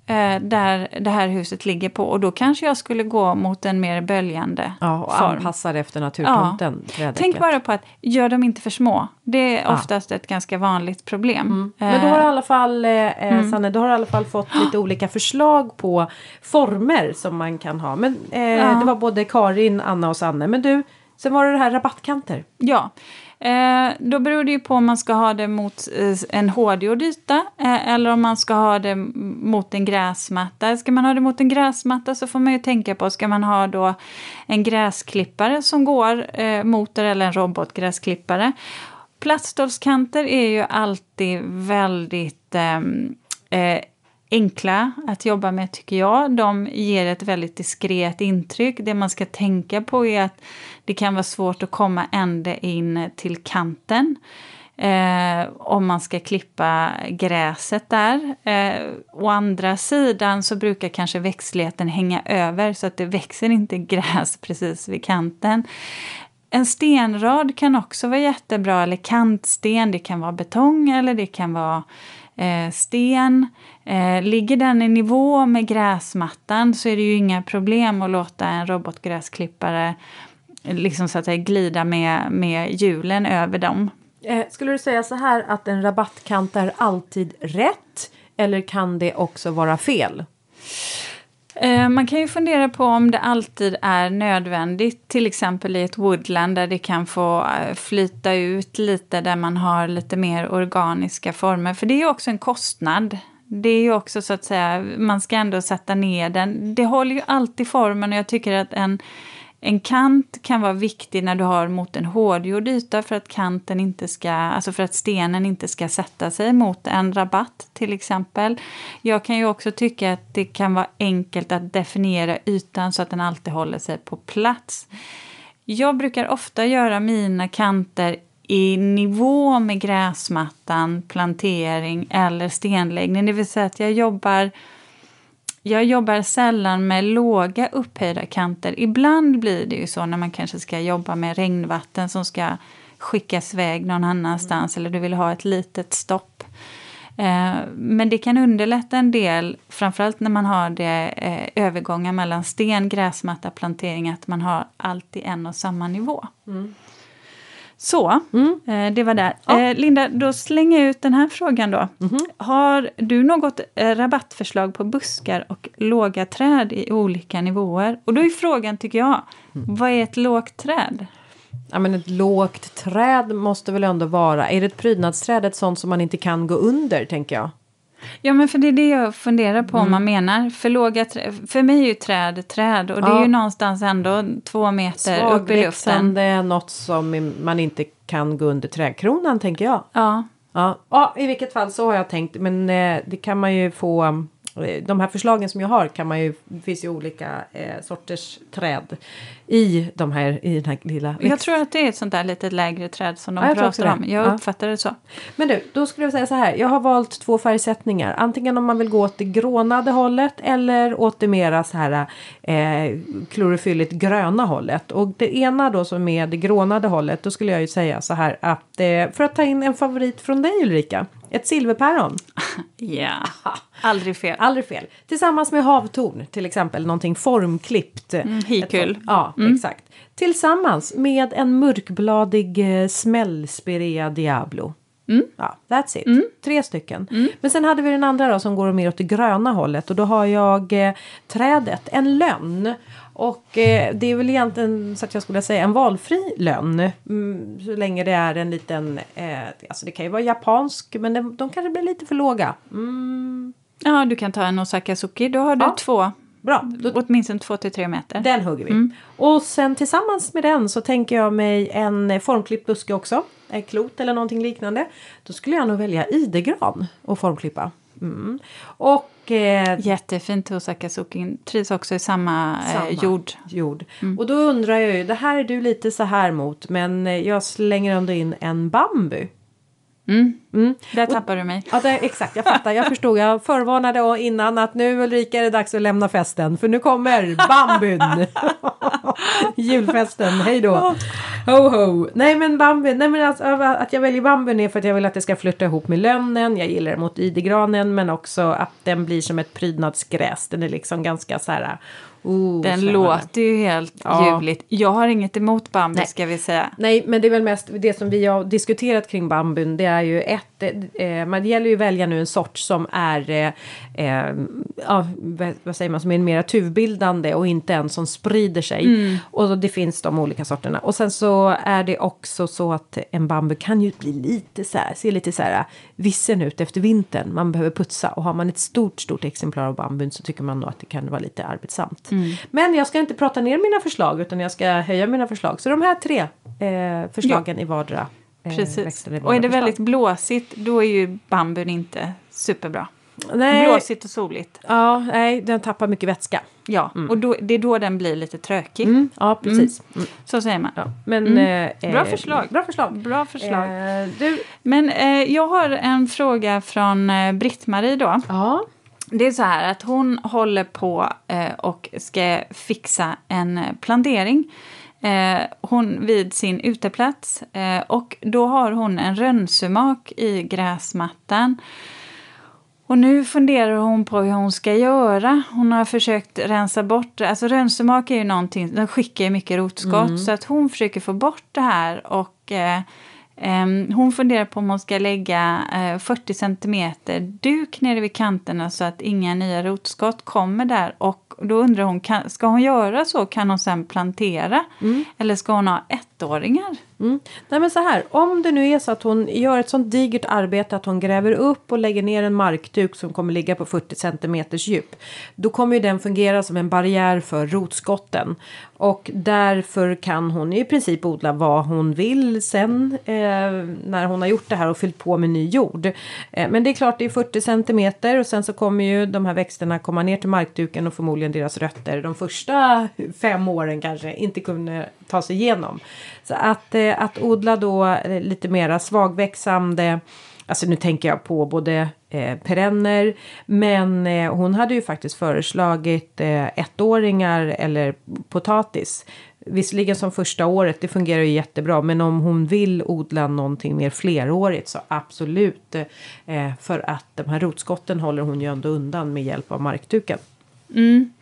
eh, där det här huset ligger på. Och då kanske jag skulle gå mot en mer böljande ja, och form. Anpassar efter naturtomten. Ja. Tänk bara på att gör de inte för små. Det är oftast ah. ett ganska vanligt problem. Mm. Men då har i alla fall, eh, mm. Sanne, du har i alla fall fått lite olika förslag på former som man kan ha. Men eh, ja. Det var både Karin, Anna och Sanne. Men du, sen var det det här rabattkanter. Ja, eh, då beror det ju på om man ska ha det mot eh, en hårdgjord yta. Eh, eller om man ska ha det mot en gräsmatta. Ska man ha det mot en gräsmatta så får man ju tänka på. Ska man ha då en gräsklippare som går eh, mot det eller en robotgräsklippare. Plaststolskanter är ju alltid väldigt eh, enkla att jobba med tycker jag. De ger ett väldigt diskret intryck. Det man ska tänka på är att det kan vara svårt att komma ända in till kanten. Eh, om man ska klippa gräset där. Eh, å andra sidan så brukar kanske växtligheten hänga över så att det växer inte gräs precis vid kanten. En stenrad kan också vara jättebra, eller kantsten, det kan vara betong eller det kan vara eh, sten. Eh, ligger den i nivå med gräsmattan så är det ju inga problem att låta en robotgräsklippare liksom så att det glida med, med hjulen över dem. Eh, skulle du säga så här att en rabattkant är alltid rätt eller kan det också vara fel? Man kan ju fundera på om det alltid är nödvändigt, till exempel i ett woodland där det kan få flyta ut lite, där man har lite mer organiska former. För det är ju också en kostnad. Det är ju också så att säga, man ska ändå sätta ner den. Det håller ju alltid formen och jag tycker att en, en kant kan vara viktig när du har mot en hårdgjord yta för att kanten inte ska, alltså för att stenen inte ska sätta sig mot en rabatt till exempel. Jag kan ju också tycka att det kan vara enkelt att definiera ytan så att den alltid håller sig på plats. Jag brukar ofta göra mina kanter i nivå med gräsmattan, plantering eller stenläggning. Det vill säga att jag jobbar... Jag jobbar sällan med låga upphöjda kanter. Ibland blir det ju så när man kanske ska jobba med regnvatten som ska skickas iväg någon annanstans. Mm. Eller du vill ha ett litet stopp. Eh, men det kan underlätta en del, framförallt när man har det, eh, övergångar mellan sten, gräsmatta, plantering. Att man har alltid en och samma nivå. Mm. Så, mm. eh, det var där. Ja. Eh, Linda, då slänger jag ut den här frågan då. Mm-hmm. Har du något eh, rabattförslag på buskar och låga träd i olika nivåer? Och då är frågan, tycker jag, mm. vad är ett lågt träd? Ja, men ett lågt träd måste väl ändå vara... Är det ett prydnadsträd, ett sånt som man inte kan gå under, tänker jag? Ja, men för det är det jag funderar på, mm. om man menar. För, låga trä, för mig är ju träd träd. Och ja. Det är ju någonstans ändå två meter Svag upp i luften. Det är något som man inte kan gå under trädkronan, tänker jag. Ja. Ja, ja i vilket fall så har jag tänkt. Men eh, det kan man ju få... De här förslagen som jag har kan man ju... Det finns ju olika eh, sorters träd i, de här, i den här lilla... Växt. Jag tror att det är ett sånt där litet lägre träd som de ja, pratar om. Jag ja. uppfattar det så. Men du, då skulle jag säga så här. Jag har valt två färgsättningar. Antingen om man vill gå åt det grånade hållet eller åt det mera så här eh, klorofylligt gröna hållet. Och det ena då som är det grånade hållet, då skulle jag ju säga så här att... Eh, för att ta in en favorit från dig, Ulrika... Ett silverpäron. Ja, yeah. aldrig fel. Aldrig fel. Tillsammans med havtorn till exempel. Någonting formklippt. Mm, hikul. Ja, mm. exakt. Tillsammans med en mörkbladig eh, smällspirea diablo. Mm. Ja, that's it. Mm. Tre stycken. Mm. Men sen hade vi den andra då som går mer åt det gröna hållet. Och då har jag eh, trädet, en lönn. Och eh, det är väl egentligen så att jag skulle säga en valfri lönn. Mm, så länge det är en liten, eh, alltså det kan ju vara japansk men de, de kanske blir lite för låga. Mm. Ja, du kan ta en Osakazuki, då har du ja. två. Bra. Då, åtminstone två till tre meter. Den hugger vi. Mm. Och sen tillsammans med den så tänker jag mig en formklippt buske också. En klot eller någonting liknande. Då skulle jag nog välja idegran och formklippa. Mm. Och, eh, jättefint Osakazuki trivs också i samma, samma eh, jord, jord. Mm. Och då undrar jag ju, det här är du lite så här mot, men jag slänger ändå in en bambu. Mm. Mm. Där tappar du mig. Ja, det, exakt, jag fattar, jag förstod, jag förvarnade innan att nu Ulrika är det dags att lämna festen för nu kommer bambun. Julfesten, hej då. Ho ho. Nej men bambun, nej men alltså, att jag väljer bambun är för att jag vill att det ska flytta ihop med lönnen, jag gillar det mot idegranen men också att den blir som ett prydnadsgräs, den är liksom ganska så här. Oh, den spännande. Låter ju helt ja. ljuvligt. Jag har inget emot bambu Nej. ska vi säga. Nej, men det är väl mest det som vi har diskuterat kring bambun. Det är ju ett, eh, man gäller ju att välja nu en sort som är, eh, ja, vad säger man, som är mer tuvbildande och inte en som sprider sig. Mm. Och det finns de olika sorterna. Och sen så är det också så att en bambu kan ju bli lite så här, ser lite så här vissen ut efter vintern. Man behöver putsa och har man ett stort, stort exemplar av bambun så tycker man nog att det kan vara lite arbetsamt. Mm. Men jag ska inte prata ner mina förslag utan jag ska höja mina förslag. Så de här tre eh, förslagen ja. i vardera. Eh, Precis. I vardera och är det förslag. väldigt blåsigt då är ju bambun inte superbra. Nej. Blåsigt och soligt. Ja, nej, den tappar mycket vätska. Ja, mm. och då, det är då den blir lite trökig. Mm. Ja, precis. Mm. Mm. Så säger man. Ja. Men, mm. eh, bra förslag. Bra förslag. Bra förslag. Eh, du. Men eh, jag har en fråga från eh, Britt-Marie då. Ja. Det är så här att hon håller på eh, och ska fixa en plantering. eh, hon vid sin uteplats. Eh, och då har hon en rönsumak i gräsmattan. Och nu funderar hon på hur hon ska göra. Hon har försökt rensa bort. Alltså rönsumak är ju någonting. Den skickar ju mycket rotskott. Mm. Så att hon försöker få bort det här. Och eh, eh, hon funderar på om hon ska lägga eh, fyrtio centimeter duk nere vid kanterna. Så att inga nya rotskott kommer där. Och då undrar hon. Kan, ska hon göra så? Kan hon sen plantera? Mm. Eller ska hon ha ettåringar? Mm. Nej men så här, om det nu är så att hon gör ett sånt digert arbete att hon gräver upp och lägger ner en markduk som kommer ligga på fyrtio centimeters djup, då kommer ju den fungera som en barriär för rotskotten, och därför kan hon i princip odla vad hon vill sen eh, när hon har gjort det här och fyllt på med ny jord. Eh, men det är klart, det är fyrtio centimeter, och sen så kommer ju de här växterna komma ner till markduken, och förmodligen deras rötter de första fem åren kanske inte kunde ta sig igenom. Så att eh, Att odla då lite mera svagväxande, alltså nu tänker jag på både eh, perenner, men eh, hon hade ju faktiskt föreslagit eh, ettåringar eller potatis. Visserligen som första året, det fungerar ju jättebra, men om hon vill odla någonting mer flerårigt så absolut. Eh, för att de här rotskotten håller hon ju ändå undan med hjälp av markduken. Mm.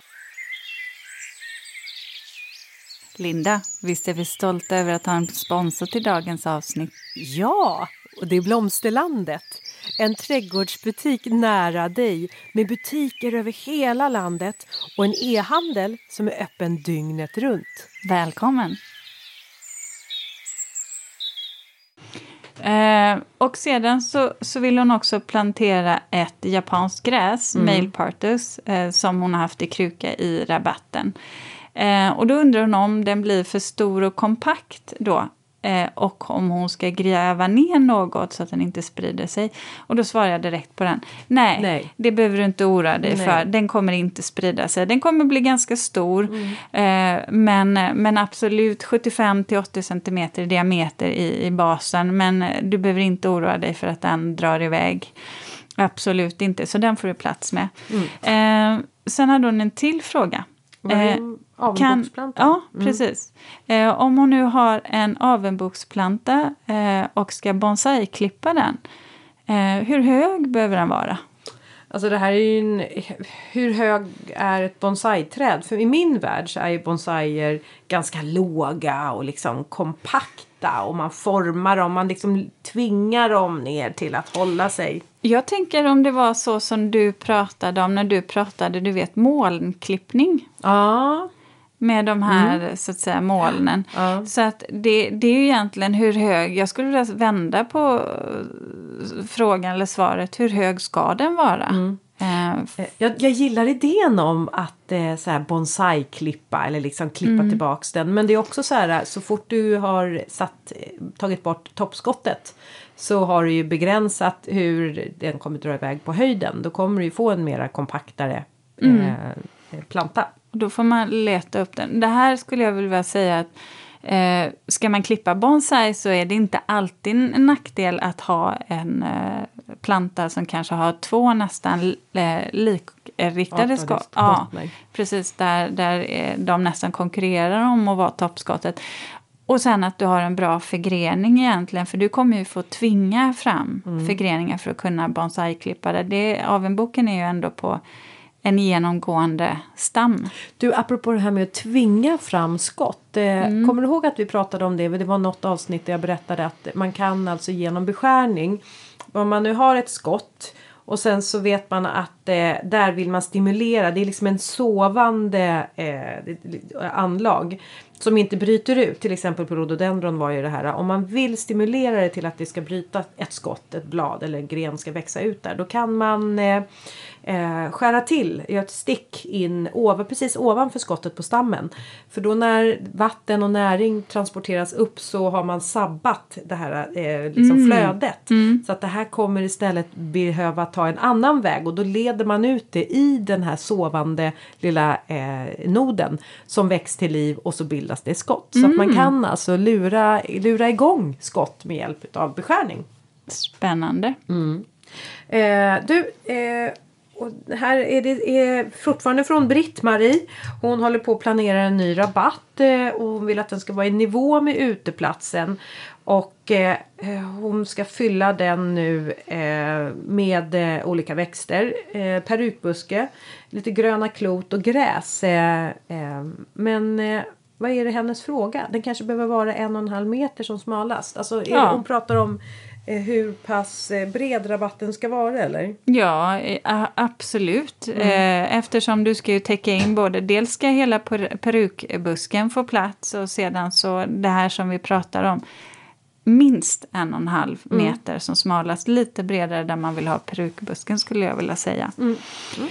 Linda, visst är vi stolta över att ha en sponsor till dagens avsnitt? Ja, och det är Blomsterlandet. En trädgårdsbutik nära dig med butiker över hela landet och en e-handel som är öppen dygnet runt. Välkommen! Eh, och sedan så, så vill hon också plantera ett japanskt gräs, mm. male partus, eh, som hon har haft i kruka i rabatten. Eh, och då undrar hon om den blir för stor och kompakt då. Eh, och om hon ska gräva ner något så att den inte sprider sig. Och då svarar jag direkt på den. Nej, Nej. Det behöver du inte oroa dig Nej. för. Den kommer inte sprida sig. Den kommer bli ganska stor. Mm. Eh, men, men absolut sjuttiofem till åttio centimeter i diameter i, i basen. Men du behöver inte oroa dig för att den drar iväg. Absolut inte. Så den får du plats med. Mm. Eh, sen hade hon en till fråga. Eh, kan, ja, mm. precis. Eh, om hon nu har en avenboksplanta eh, och ska bonsai-klippa den, eh, hur hög behöver den vara? Alltså det här är ju en, hur hög är ett bonsai-träd? För i min värld så är ju bonsaier ganska låga och liksom kompakta, och man formar dem, man liksom tvingar dem ner till att hålla sig. Jag tänker om det var så som du pratade om när du pratade, du vet, molnklippning. Ja. Med de här, mm. så att säga, molnen. Ja. Så att det, det är ju egentligen hur hög, jag skulle vilja vända på frågan eller svaret, hur hög ska den vara? Mm. Eh, jag, jag gillar idén om att eh, så här bonsai-klippa eller liksom klippa mm. tillbaks den. Men det är också så här, så fort du har satt, tagit bort toppskottet, så har du ju begränsat hur den kommer dra iväg på höjden. Då kommer du ju få en mera kompaktare mm. eh, planta. Då får man leta upp den. Det här skulle jag vilja säga att eh, ska man klippa bonsai så är det inte alltid en nackdel att ha en eh, planta som kanske har två nästan eh, likriktade skott. Ja, precis, där, där eh, de nästan konkurrerar om att vara toppskottet. Och sen att du har en bra förgrening egentligen. För du kommer ju få tvinga fram mm. förgreningar för att kunna bonsai-klippa det. det. Avenboken är ju ändå på en genomgående stam. Du, apropå det här med att tvinga fram skott. Eh, mm. Kommer du ihåg att vi pratade om det? Det var något avsnitt där jag berättade att man kan alltså genom beskärning, om man nu har ett skott, och sen så vet man att eh, där vill man stimulera. Det är liksom en sovande eh, anlag som inte bryter ut. Till exempel på rhododendron var ju det här. Om man vill stimulera det till att det ska bryta ett skott, ett blad eller en gren ska växa ut där. Då kan man eh, eh, skära till, göra ett stick in ovan, precis ovanför skottet på stammen. För då när vatten och näring transporteras upp så har man sabbat det här eh, liksom mm. flödet. Mm. Så att det här kommer istället behöva ta en annan väg. Och då leder man ut det i den här sovande lilla eh, noden som väcks till liv och så bildas det skott. Så mm. att man kan alltså lura, lura igång skott med hjälp av beskärning. Spännande. Mm. Eh, du, eh, Och här är det är fortfarande från Britt-Marie. Hon håller på att planera en ny rabatt och hon vill att den ska vara i nivå med uteplatsen. Och eh, hon ska fylla den nu eh, med eh, olika växter. Eh, perukbuske, lite gröna klot och gräs. Eh, eh, men eh, vad är det hennes fråga? Den kanske behöver vara en och en halv meter som smalast. Alltså är, ja. Hon pratar om hur pass bred rabatten ska vara, eller? Ja, absolut. Mm. Eftersom du ska ju täcka in både, dels ska hela perukbusken få plats och sedan så det här som vi pratar om, minst en och en halv meter mm. som smalast, lite bredare där man vill ha perukbusken skulle jag vilja säga. Mm. Mm.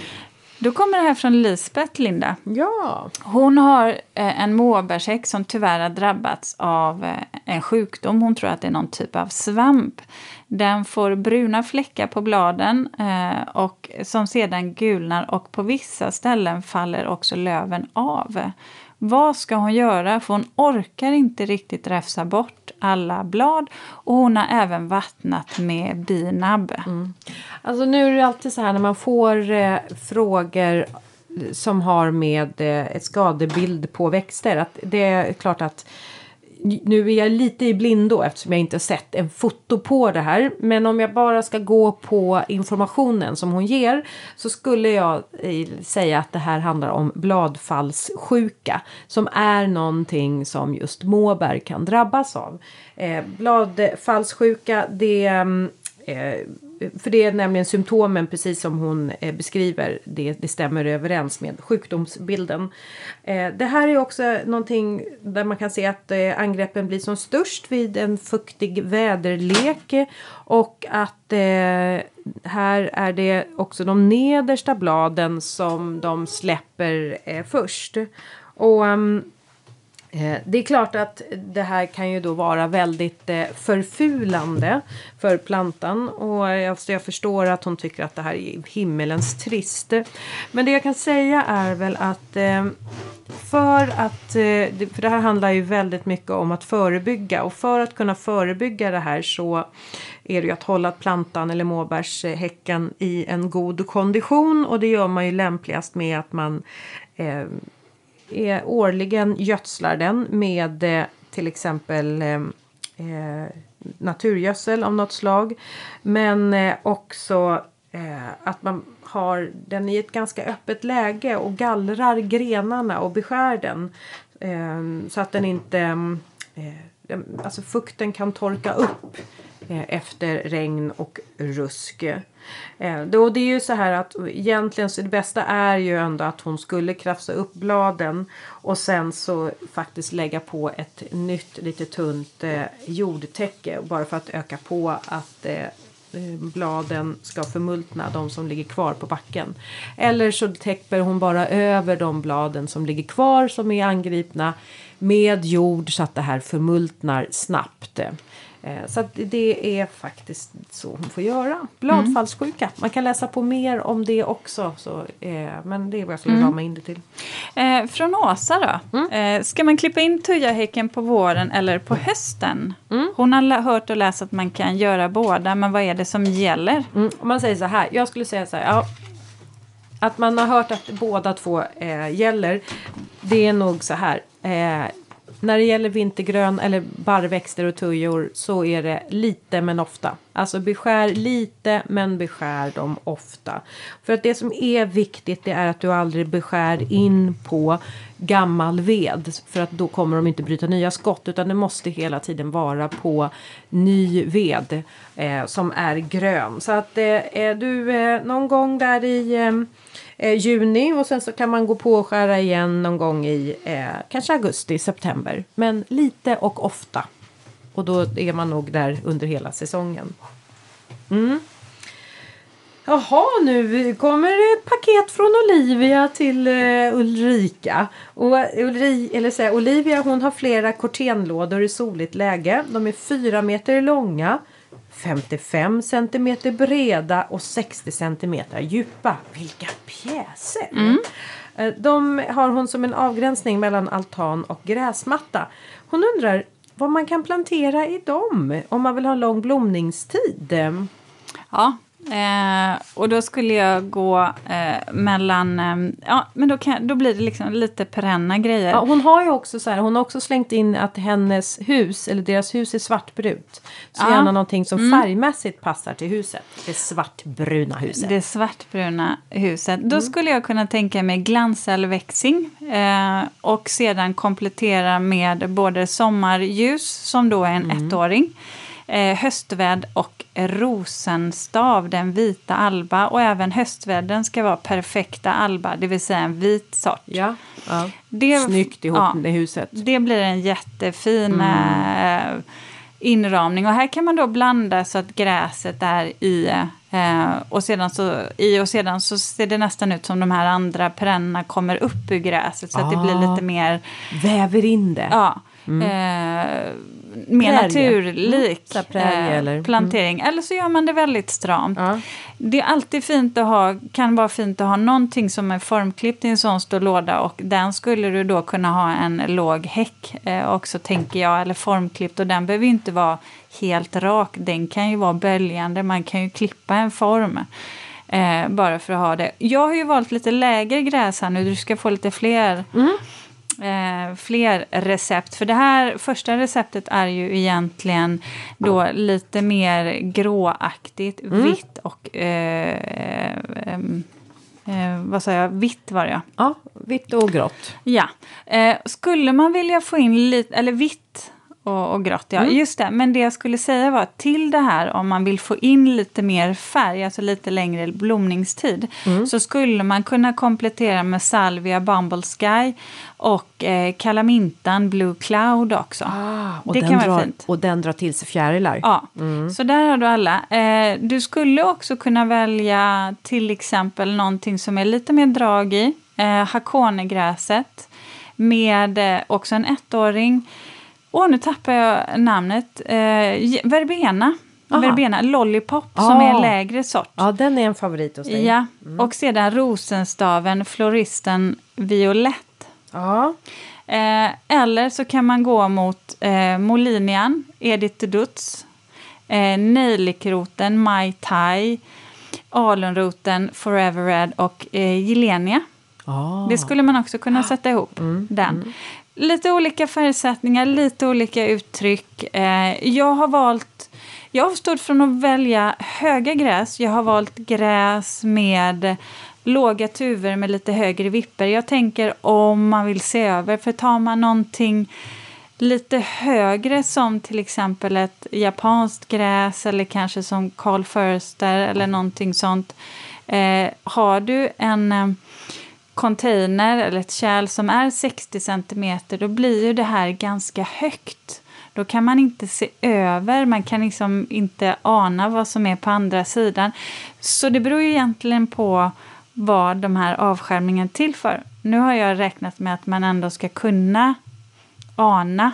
Då kommer det här från Lisbeth, Linda. Ja. Hon har en måbärshäck som tyvärr har drabbats av en sjukdom. Hon tror att det är någon typ av svamp. Den får bruna fläckar på bladen och som sedan gulnar och på vissa ställen faller också löven av. Vad ska hon göra? För hon orkar inte riktigt räfsa bort alla blad. Och hon har även vattnat med binabb. Mm. Alltså nu är det alltid så här när man får eh, frågor som har med eh, ett skadebild på växter. Att det är klart att nu är jag lite i blindo eftersom jag inte sett en foto på det här. Men om jag bara ska gå på informationen som hon ger så skulle jag säga att det här handlar om bladfallssjuka. Som är någonting som just måbär kan drabbas av. Eh, bladfallssjuka, det... Eh, För det är nämligen symptomen precis som hon eh, beskriver. Det, det stämmer överens med sjukdomsbilden. Eh, det här är också någonting där man kan se att eh, angreppen blir som störst vid en fuktig väderlek. Och att eh, här är det också de nedersta bladen som de släpper eh, först. Och... Um, Det är klart att det här kan ju då vara väldigt förfulande för plantan. Och jag förstår att hon tycker att det här är himmelens trist. Men det jag kan säga är väl att för att... För det här handlar ju väldigt mycket om att förebygga. Och för att kunna förebygga det här så är det ju att hålla plantan eller måbärshäcken i en god kondition. Och det gör man ju lämpligast med att man... Eh, årligen gödslar den med eh, till exempel eh, naturgödsel av något slag. Men eh, också eh, att man har den i ett ganska öppet läge och gallrar grenarna och beskär den. Eh, så att den inte, eh, alltså fukten kan torka upp eh, efter regn och rusk. Då det är ju så här att egentligen så det bästa är ju ändå att hon skulle krafsa upp bladen och sen så faktiskt lägga på ett nytt lite tunt eh, jordtäcke bara för att öka på att eh, bladen ska förmultna de som ligger kvar på backen. Eller så täcker hon bara över de bladen som ligger kvar som är angripna med jord så att det här förmultnar snabbt. Så att det är faktiskt så hon får göra. Bladfallssjuka. Man kan läsa på mer om det också. Så, eh, men det är vad jag skulle mm. rama in det till. Eh, från Åsa då. Mm. Eh, ska man klippa in tujahäcken på våren eller på hösten? Mm. Hon har hört och läst att man kan göra båda. Men vad är det som gäller? Mm. Om man säger så här. Jag skulle säga så här. Ja, att man har hört att båda två eh, gäller. Det är nog så här. Eh, När det gäller vintergrön eller barrväxter och tujor så är det lite men ofta. Alltså beskär lite men beskär dem ofta. För att det som är viktigt det är att du aldrig beskär in på gammal ved. För att då kommer de inte bryta nya skott utan det måste hela tiden vara på ny ved eh, som är grön. Så att eh, är du eh, någon gång där i... Eh, juni och sen så kan man gå på och skära igen någon gång i eh, kanske augusti, september. Men lite och ofta. Och då är man nog där under hela säsongen. Mm. Jaha, nu kommer ett paket från Olivia till eh, Ulrika. Och Ulri, eller så här, Olivia hon har flera kortenlådor i soligt läge. De är fyra meter långa. femtiofem centimeter breda och sextio centimeter djupa. Vilka pjäser! Mm. De har hon som en avgränsning mellan altan och gräsmatta. Hon undrar vad man kan plantera i dem om man vill ha lång blomningstid. Ja, Eh, och då skulle jag gå eh, mellan... Eh, ja, men då, kan, då blir det liksom lite perenna grejer. Ja, hon har ju också så här, hon har också slängt in att hennes hus, eller deras hus är svartbrunt. Så ja. Gärna någonting som färgmässigt mm. passar till huset. Det svartbruna huset. Det svartbruna huset. Då mm. skulle jag kunna tänka mig glanselväxling. Eh, och sedan komplettera med både sommarljus, som då är en mm. ettåring. Eh, höstvädd och rosenstav, den vita alba, och även höstvädden ska vara perfekta alba, det vill säga en vit sort. Ja, ja. Det, snyggt ihop ja, med huset. Det blir en jättefin mm. eh, inramning, och här kan man då blanda så att gräset är i, eh, och sedan så, i och sedan så ser det nästan ut som de här andra perenna kommer upp ur gräset, så ah, att det blir lite mer... Väver in det. Ja. Mm. Eh, mer prärie. Naturlik mm. prärie, eller? Plantering. Mm. Eller så gör man det väldigt stramt. Ja. Det är alltid fint att ha, kan vara fint att ha någonting som är formklippt i en sån stor låda, och den skulle du då kunna ha en låg häck eh, också, tänker jag, eller formklippt, och den behöver ju inte vara helt rak, den kan ju vara böljande, man kan ju klippa en form. Eh, bara för att ha det. Jag har ju valt lite lägre gräs här nu, du ska få lite fler... Mm. Eh, fler recept, för det här första receptet är ju egentligen då lite mer gråaktigt, mm. vitt och eh, eh, eh, vad säger jag, vitt var det ja, vitt och grått ja, eh, skulle man vilja få in lite, eller vitt och, och grått, ja mm. just det, men det jag skulle säga var att till det här, om man vill få in lite mer färg, alltså lite längre blomningstid, mm. så skulle man kunna komplettera med salvia, Bumble Sky och eh, kalamintan, Blue Cloud också. Ah, och det kan vara drar, fint. Och den drar till sig fjärilar. Ja, mm. så där har du alla. Eh, du skulle också kunna välja till exempel någonting som är lite mer drag i, eh, hakonegräset med eh, också en ettåring. Åh, nu tappar jag namnet. Eh, verbena. Aha. Verbena. Lollipop, ah. som är en lägre sort. Ja, den är en favorit hos dig. Ja, mm. och sedan rosenstaven, floristen violett. Ja. Eh, eller så kan man gå mot eh, molinian, Edith Dutz, eh, nejlikroten, Mai Tai, alunroten, Forever Red och eh, gillenia. Ah. Det skulle man också kunna sätta ihop, mm. den. Mm. Lite olika färgsättningar, lite olika uttryck. Eh, jag har valt, jag har avstått från att välja höga gräs. Jag har valt gräs med låga tuver med lite högre vipper. Jag tänker om man vill se över, för tar man någonting lite högre som till exempel ett japanskt gräs eller kanske som Carl Förster eller någonting sånt. Eh, har du en... container eller ett kärl som är sextio centimeter, då blir ju det här ganska högt. Då kan man inte se över, man kan liksom inte ana vad som är på andra sidan. Så det beror ju egentligen på vad de här avskärmningen tillför. Nu har jag räknat med att man ändå ska kunna ana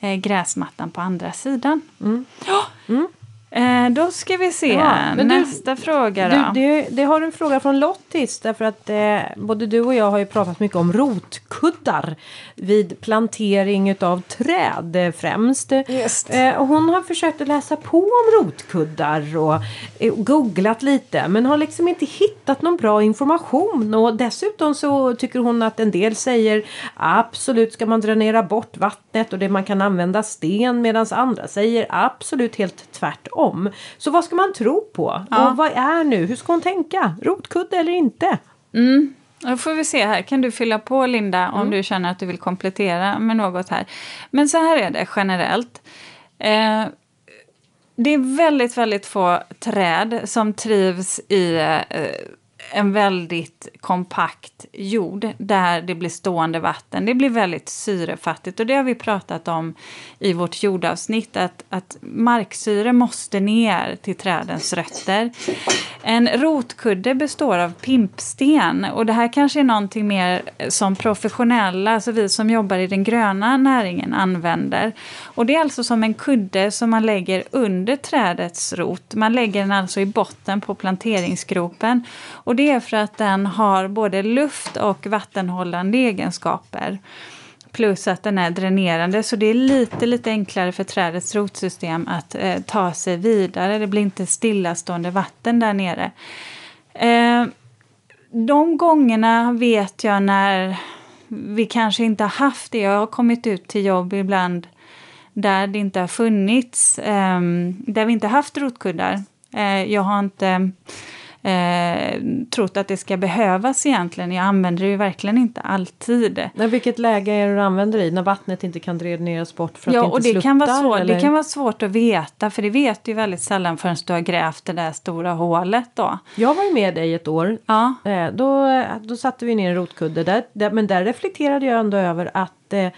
eh, gräsmattan på andra sidan. Mm. Oh! Mm. Eh, då ska vi se ja, nästa du, fråga då. Du, det, det har en fråga från Lottis, därför att eh, både du och jag har ju pratat mycket om rotkuddar vid plantering av träd eh, främst. Just. Eh, och hon har försökt att läsa på om rotkuddar och eh, googlat lite, men har liksom inte hittat någon bra information, och dessutom så tycker hon att en del säger absolut ska man dränera bort vattnet och det man kan använda sten, medan andra säger absolut helt tvärtom. Om. Så vad ska man tro på? Ja. Och vad är nu? Hur ska hon tänka? Rotkudde eller inte? Mm. Då får vi se här. Kan du fylla på, Linda, om mm. du känner att du vill komplettera med något här. Men så här är det generellt. Eh, det är väldigt, väldigt få träd som trivs i eh, en väldigt kompakt jord där det blir stående vatten. Det blir väldigt syrefattigt, och det har vi pratat om i vårt jordavsnitt, att, att marksyre måste ner till trädens rötter. En rotkudde består av pimpsten, och det här kanske är någonting mer som professionella, alltså vi som jobbar i den gröna näringen, använder. Och det är alltså som en kudde som man lägger under trädets rot. Man lägger den alltså i botten på planteringsgropen, och det är för att den har både luft- och vattenhållande egenskaper. Plus att den är dränerande, så det är lite, lite enklare för trädets rotsystem att eh, ta sig vidare. Det blir inte stillastående vatten där nere. Eh, de gångerna vet jag när vi kanske inte har haft det. Jag har kommit ut till jobb ibland där det inte har funnits, eh, där vi inte haft rotkuddar. Eh, jag har inte eh, trott att det ska behövas egentligen. Jag använder det ju verkligen inte alltid. Men vilket läge är det du använder i? När vattnet inte kan dräneras bort för att ja, inte och det inte sluttar? Kan vara svår, det kan vara svårt att veta, för det vet du ju väldigt sällan förrän du har grävt det där stora hålet då. Jag var ju med dig ett år. Ja. Eh, då, då satte vi ner en rotkudde där, där. Men där reflekterade jag ändå över att Det,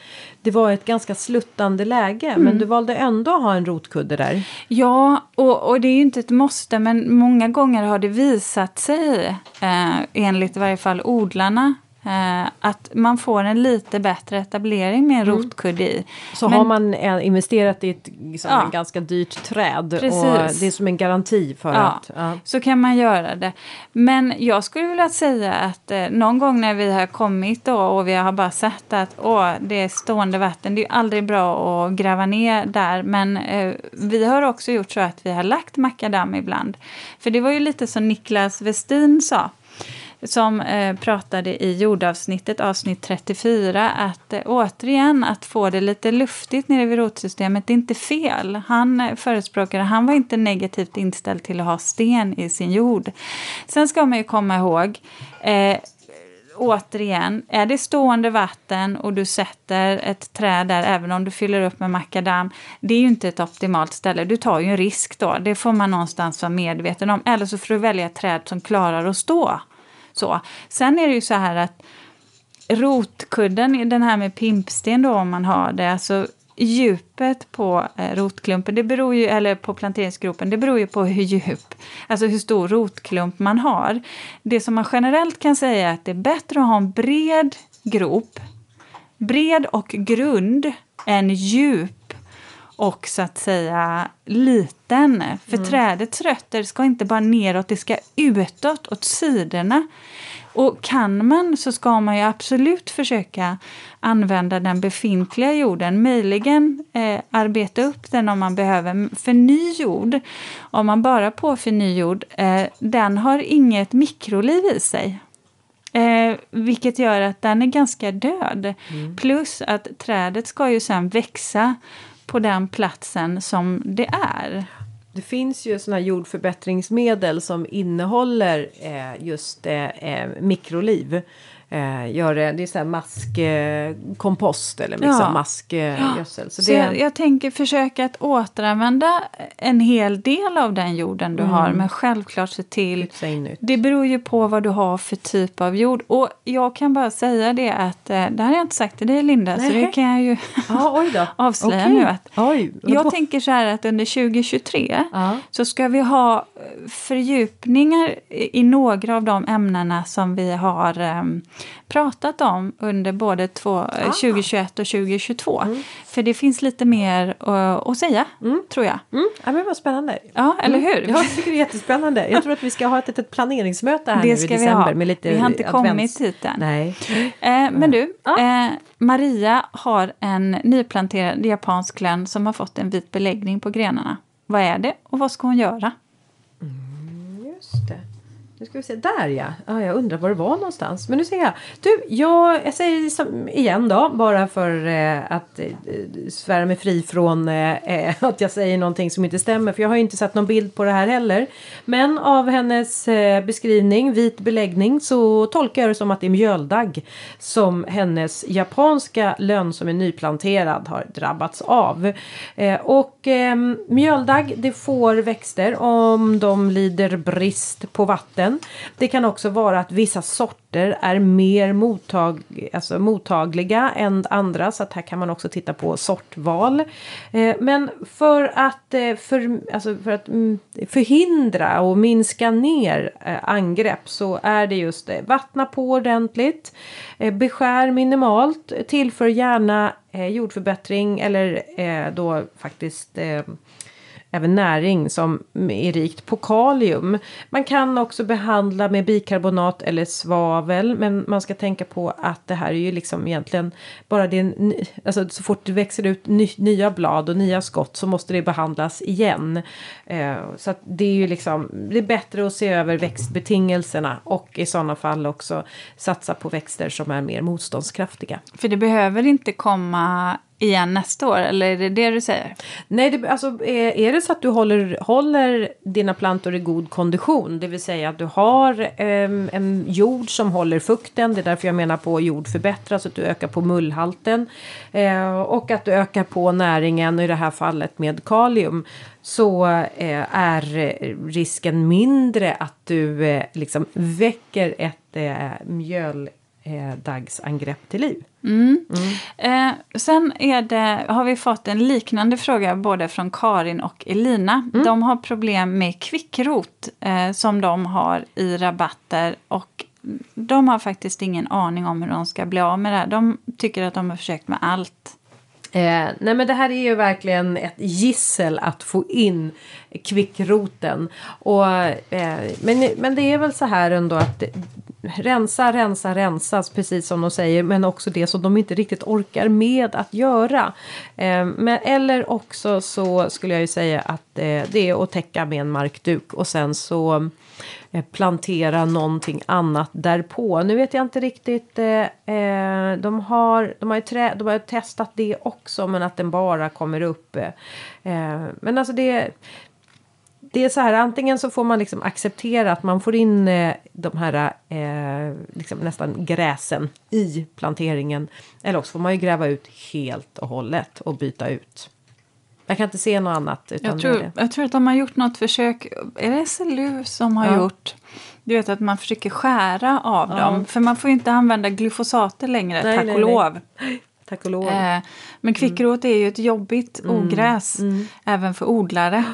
det var ett ganska sluttande läge. Mm. Men du valde ändå att ha en rotkudde där. Ja, och, och det är ju inte ett måste. Men många gånger har det visat sig, eh, enligt i varje fall odlarna, eh, att man får en lite bättre etablering med en mm. rotkudde i. Så men, har man investerat i ett liksom, ja, en ganska dyrt träd. Precis. Och det är som en garanti för ja, att... Ja, så kan man göra det. Men jag skulle vilja säga att eh, någon gång när vi har kommit då, och vi har bara sett att åh, det är stående vatten. Det är ju aldrig bra att gräva ner där. Men eh, vi har också gjort så att vi har lagt makadam ibland. För det var ju lite som Niklas Westin sa, som eh, pratade i jordavsnittet, avsnitt trettiofyra, att eh, återigen att få det lite luftigt nere vid rotsystemet, det är inte fel. Han eh, förespråkade, han var inte negativt inställd till att ha sten i sin jord. Sen ska man ju komma ihåg, eh, återigen, är det stående vatten och du sätter ett träd där, även om du fyller upp med makadam, det är ju inte ett optimalt ställe. Du tar ju en risk då, det får man någonstans vara medveten om. Eller så får du välja ett träd som klarar att stå. Så. Sen är det ju så här att rotkudden, den här med pimpsten då, om man har det, alltså djupet på rotklumpen, det beror ju, eller på planteringsgropen, det beror ju på hur djup, alltså hur stor rotklump man har. Det som man generellt kan säga är att det är bättre att ha en bred grop, bred och grund, än djup och så att säga liten. För mm. trädets rötter ska inte bara neråt, det ska utåt, åt sidorna. Och kan man, så ska man ju absolut försöka använda den befintliga jorden. Möjligen eh, arbeta upp den om man behöver. För ny jord, om man bara på för ny jord, eh, den har inget mikroliv i sig. Eh, vilket gör att den är ganska död. Mm. Plus att trädet ska ju sen växa på den platsen som det är. Det finns ju såna här jordförbättringsmedel som innehåller eh, just eh, mikroliv. Eh, gör det, det är så här maskkompost eh, eller liksom ja. maskgödsel. Eh, så så det... jag, jag tänker försöka att återanvända en hel del av den jorden du mm. har. Men självklart se till, det beror ju på vad du har för typ av jord. Och jag kan bara säga det att, eh, det här har jag inte sagt till dig Linda. Nej. Så det kan jag ju ah, avslöja okay. nu. Att oj. Jag tänker så här att under tjugo tjugotre ah. så ska vi ha fördjupningar i, i några av de ämnena som vi har... Eh, pratat om under både två, ah. tjugo tjugoett och tjugo tjugotvå. Mm. För det finns lite mer uh, att säga, mm. tror jag. Mm. Ja, men vad spännande. Ja, eller mm. hur? Jag tycker det är jättespännande. Jag tror att vi ska ha ett litet planeringsmöte här det nu i december. Med lite vi har inte advents. kommit hit än. Nej. Mm. Eh, men du, ah. eh, Maria har en nyplanterad japansk lönn som har fått en vit beläggning på grenarna. Vad är det och vad ska hon göra? Mm, just det. Nu ska vi se, där ja. Ah, jag undrar var det var någonstans. Men nu ser jag. Du, jag, jag säger som, igen då. Bara för eh, att eh, svära mig fri från eh, att jag säger någonting som inte stämmer. För jag har ju inte sett någon bild på det här heller. Men av hennes eh, beskrivning, vit beläggning, så tolkar jag det som att det är mjöldagg som hennes japanska lönn som är nyplanterad har drabbats av. Eh, och eh, mjöldagg, det får växter om de lider brist på vatten. Det kan också vara att vissa sorter är mer mottag, alltså mottagliga än andra. Så att här kan man också titta på sortval. Eh, men för att, eh, för, alltså för att mm, förhindra och minska ner eh, angrepp, så är det just det. Eh, vattna på ordentligt. Eh, beskär minimalt. Tillför gärna eh, jordförbättring eller eh, då faktiskt... Eh, även näring som är rikt på kalium. Man kan också behandla med bikarbonat eller svavel, men man ska tänka på att det här är ju liksom egentligen bara det, alltså så fort det växer ut nya blad och nya skott så måste det behandlas igen. Så att det är ju liksom, det är bättre att se över växtbetingelserna och i sådana fall också satsa på växter som är mer motståndskraftiga. För det behöver inte komma igen nästa år, eller är det det du säger? Nej, det, alltså är, är det så att du håller, håller dina plantor i god kondition, det vill säga att du har eh, en jord som håller fukten, det är därför jag menar på jord förbättras, att du ökar på mullhalten eh, och att du ökar på näringen, och i det här fallet med kalium, så eh, är risken mindre att du eh, liksom väcker ett eh, mjöl Eh, dagsangrepp till liv. Mm. Mm. Eh, sen är det, har vi fått en liknande fråga både från Karin och Elina. Mm. De har problem med kvickrot eh, som de har i rabatter, och de har faktiskt ingen aning om hur de ska bli av med det här. De tycker att de har försökt med allt. Eh, nej men det här är ju verkligen ett gissel att få in kvickroten. Och, eh, men, men det är väl så här ändå att rensa, rensa, rensas, precis som de säger, men också det som de inte riktigt orkar med att göra. Eh, men, eller också så skulle jag ju säga att eh, det är att täcka med en markduk och sen så eh, plantera någonting annat därpå. Nu vet jag inte riktigt, eh, eh, de har, de har ju trä, de har ju testat det också, men att den bara kommer upp. Eh, men alltså det Det är så här, antingen så får man liksom acceptera att man får in eh, de här eh, liksom nästan gräsen i planteringen. Eller också får man ju gräva ut helt och hållet och byta ut. Jag kan inte se något annat. Utan jag, tror, det. jag tror att de har gjort något försök. Är det S L U som har ja. gjort... Du vet att man försöker skära av ja. dem. För man får ju inte använda glyfosater längre, nej, tack nej, och lov. Nej. Tack och lov. Eh, men kvickrot mm. är ju ett jobbigt ogräs mm. Mm. även för odlare.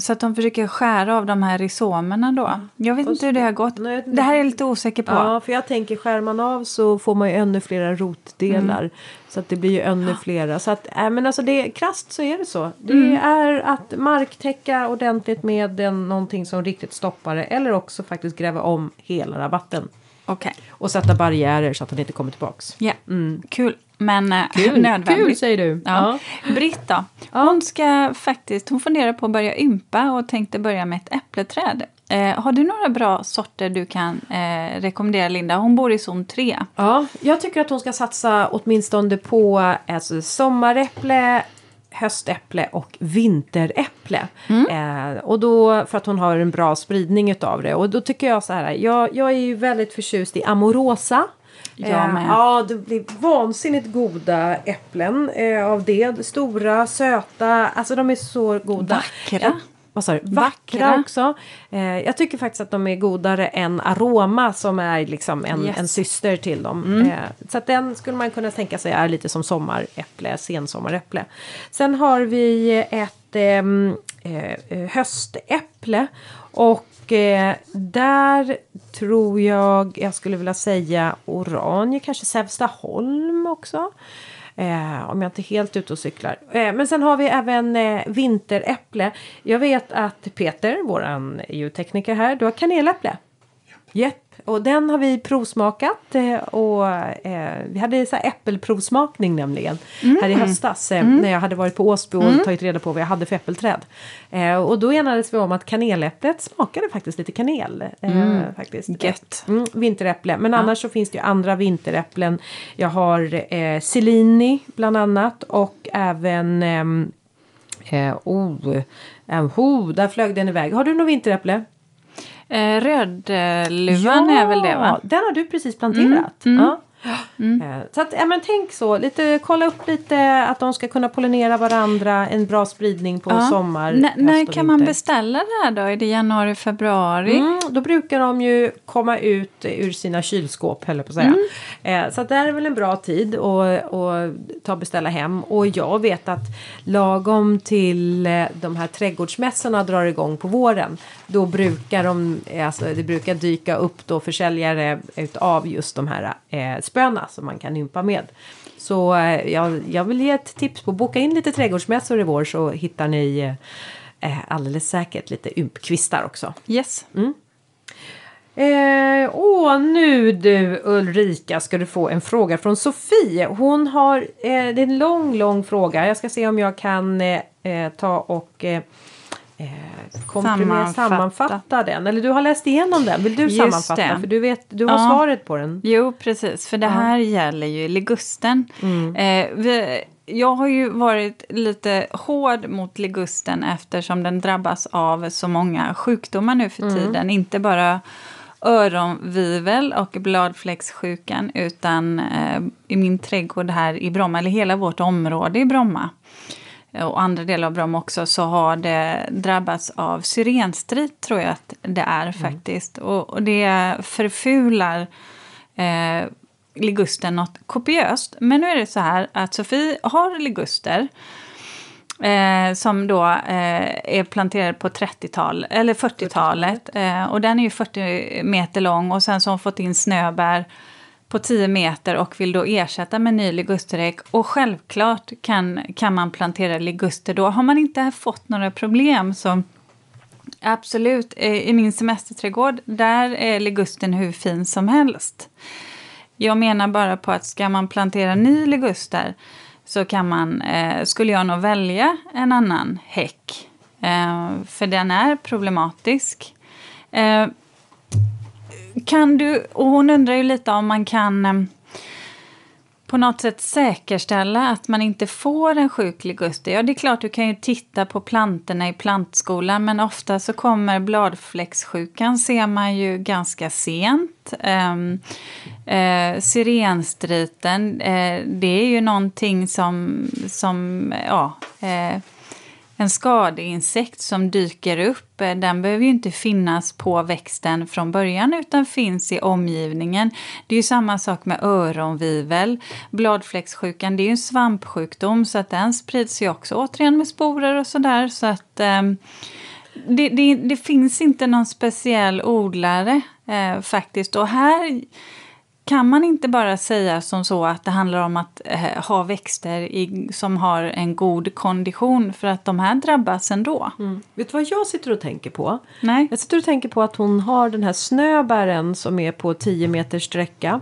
Så att de försöker skära av de här rizomerna då. Jag vet och, inte hur det har gått. Nej, det här är jag lite osäker på. Ja, för jag tänker skär man av så får man ju ännu flera rotdelar. Mm. Så att det blir ju ännu flera. Så att, äh, men alltså det, krasst så är det så. Det mm. är att marktäcka ordentligt med den, någonting som riktigt stoppar det. Eller också faktiskt gräva om hela rabatten. Okej. Okay. Och sätta barriärer så att den inte kommer tillbaks. Ja, yeah. mm. kul. Men kul, nödvändigt. Kul, säger du. Ja. Ja. Britt då, hon ska faktiskt, hon funderar på att börja ympa och tänkte börja med ett äppleträd. Eh, har du några bra sorter du kan eh, rekommendera, Linda? Hon bor i zon tre. Ja, jag tycker att hon ska satsa åtminstone på alltså, sommaräpple, höstäpple och vinteräpple. Mm. Eh, och då, för att hon har en bra spridning utav det. Och då tycker jag så här, jag, jag är ju väldigt förtjust i amorosa. Ja, ja, det blir vansinnigt goda äpplen eh, av det. Stora, söta, alltså de är så goda. Vackra. Jag, vad sa du? Vackra, Vackra också. Eh, jag tycker faktiskt att de är godare än Aroma som är liksom en, yes. en syster till dem. Mm. Eh, så att den skulle man kunna tänka sig är lite som sommaräpple, sensommaräpple. Sen har vi ett eh, höstäpple och Och där tror jag, jag skulle vilja säga Oranje, kanske Sävstaholm också. Eh, om jag inte helt ute och cyklar. Eh, men sen har vi även eh, vinteräpple. Jag vet att Peter, våran ljudtekniker här, du har kaneläpple. Japp. Och den har vi provsmakat och eh, vi hade så här äppelprovsmakning nämligen mm. här i höstas eh, mm. när jag hade varit på Åsby och mm. tagit reda på vad jag hade för äppelträd. Eh, och då enades vi om att kaneläpplet smakade faktiskt lite kanel. Eh, mm. faktiskt. Gött. Mm, vinteräpple. Men ja. annars så finns det ju andra vinteräpplen. Jag har eh, Cellini bland annat och även eh, oh, eh, oh, där flög den iväg. Har du någon vinteräpple? Rödluvan ja, är väl det, va? Den har du precis planterat. Mm, mm, ja. mm. Så att, ja, men tänk så. Lite, kolla upp lite att de ska kunna pollinera varandra. En bra spridning på ja. sommar. N- när kan man beställa det här då? Är det januari, februari? Mm, då brukar de ju komma ut ur sina kylskåp, höll jag på att säga. Mm. Så att det här är väl en bra tid att, att ta och beställa hem. Och jag vet att lagom till de här trädgårdsmässorna drar igång på våren. Då brukar de, alltså det brukar dyka upp då försäljare utav just de här eh, spöna som man kan ympa med. Så jag, jag vill ge ett tips på att boka in lite trädgårdsmässor i vår, så hittar ni eh, alldeles säkert lite ympkvistar också. Yes. Mm. Eh, åh, nu du Ulrika ska du få en fråga från Sofie. Hon har, eh, det är en lång, lång fråga. Jag ska se om jag kan eh, ta och... Eh, Sammanfatta. sammanfatta den. Eller du har läst igenom den. Vill du Just sammanfatta? Det. För du vet, du har ja. svaret på den. Jo, precis. För det här ja. gäller ju ligusten. Mm. Eh, vi, jag har ju varit lite hård mot ligusten eftersom den drabbas av så många sjukdomar nu för mm. tiden. Inte bara öronvivel och bladfläcksjukan, utan eh, i min trädgård här i Bromma, eller hela vårt område i Bromma och andra delar av Bromma också, så har det drabbats av syrenstrit, tror jag att det är mm. faktiskt. Och, och det förfular eh, ligusten något kopiöst. Men nu är det så här att Sofie har liguster eh, som då eh, är planterade på trettiotal eller fyrtiotalet. Eh, och den är ju fyrtio meter lång, och sen så har hon fått in snöbär på tio meter och vill då ersätta med ny ligusteräck. Och självklart kan, kan man plantera liguster då. Har man inte fått några problem, så absolut. I min semesterträdgård, där är ligusten hur fin som helst. Jag menar bara på att ska man plantera ny liguster, så kan man, eh, skulle jag nog välja en annan häck. Eh, för den är problematisk. Eh, Kan du, och hon undrar ju lite om man kan eh, på något sätt säkerställa att man inte får en sjuk liguster. Ja, det är klart, du kan ju titta på plantorna i plantskolan, men ofta så kommer bladfläcksjukan, ser man ju ganska sent. Eh, eh, syrenstriten, eh, det är ju någonting som, som ja... Eh, en skadeinsekt som dyker upp, den behöver ju inte finnas på växten från början, utan finns i omgivningen. Det är ju samma sak med öronvivel. Bladfläcksjukan, det är ju en svampsjukdom, så att den sprids ju också återigen med sporer och sådär. Så att eh, det, det, det finns inte någon speciell odlare eh, faktiskt. Och här kan man inte bara säga som så att det handlar om att eh, ha växter i, som har en god kondition, för att de här drabbas ändå. Mm. Vet du vad jag sitter och tänker på? Nej. Jag sitter och tänker på att hon har den här snöbären som är på tio meters sträcka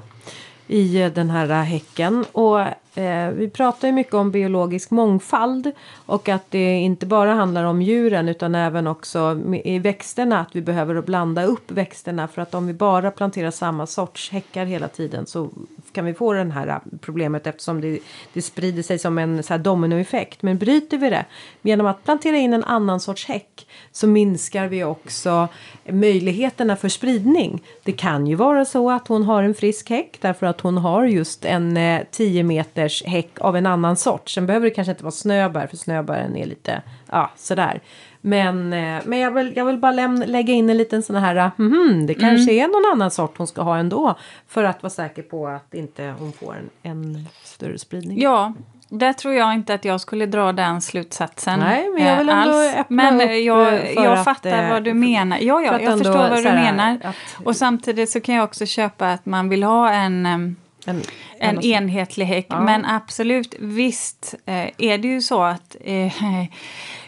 i den här häcken. Och eh, vi pratar ju mycket om biologisk mångfald, och att det inte bara handlar om djuren utan även också i växterna, att vi behöver att blanda upp växterna, för att om vi bara planterar samma sorts häckar hela tiden, så kan vi få det här problemet, eftersom det, det sprider sig som en så här dominoeffekt. Men bryter vi det genom att plantera in en annan sorts häck, så minskar vi också möjligheterna för spridning. Det kan ju vara så att hon har en frisk häck därför att hon har just en eh, tio meters häck av en annan sort. Sen behöver det kanske inte vara snöbär, för snöbären är lite ja, sådär. Men, eh, men jag, vill, jag vill bara lämna, lägga in en liten sån här, mm, det kanske mm. är någon annan sort hon ska ha ändå, för att vara säker på att inte hon får en, en större spridning. Ja, där tror jag inte att jag skulle dra den slutsatsen. Nej, men jag vill ändå alls. öppna men upp jag, jag att, fattar vad du menar. Ja, ja, för jag förstår vad du menar. Att, och samtidigt så kan jag också köpa att man vill ha en, en, en, en enhetlig häck. Ja. Men absolut, visst är det ju så att eh,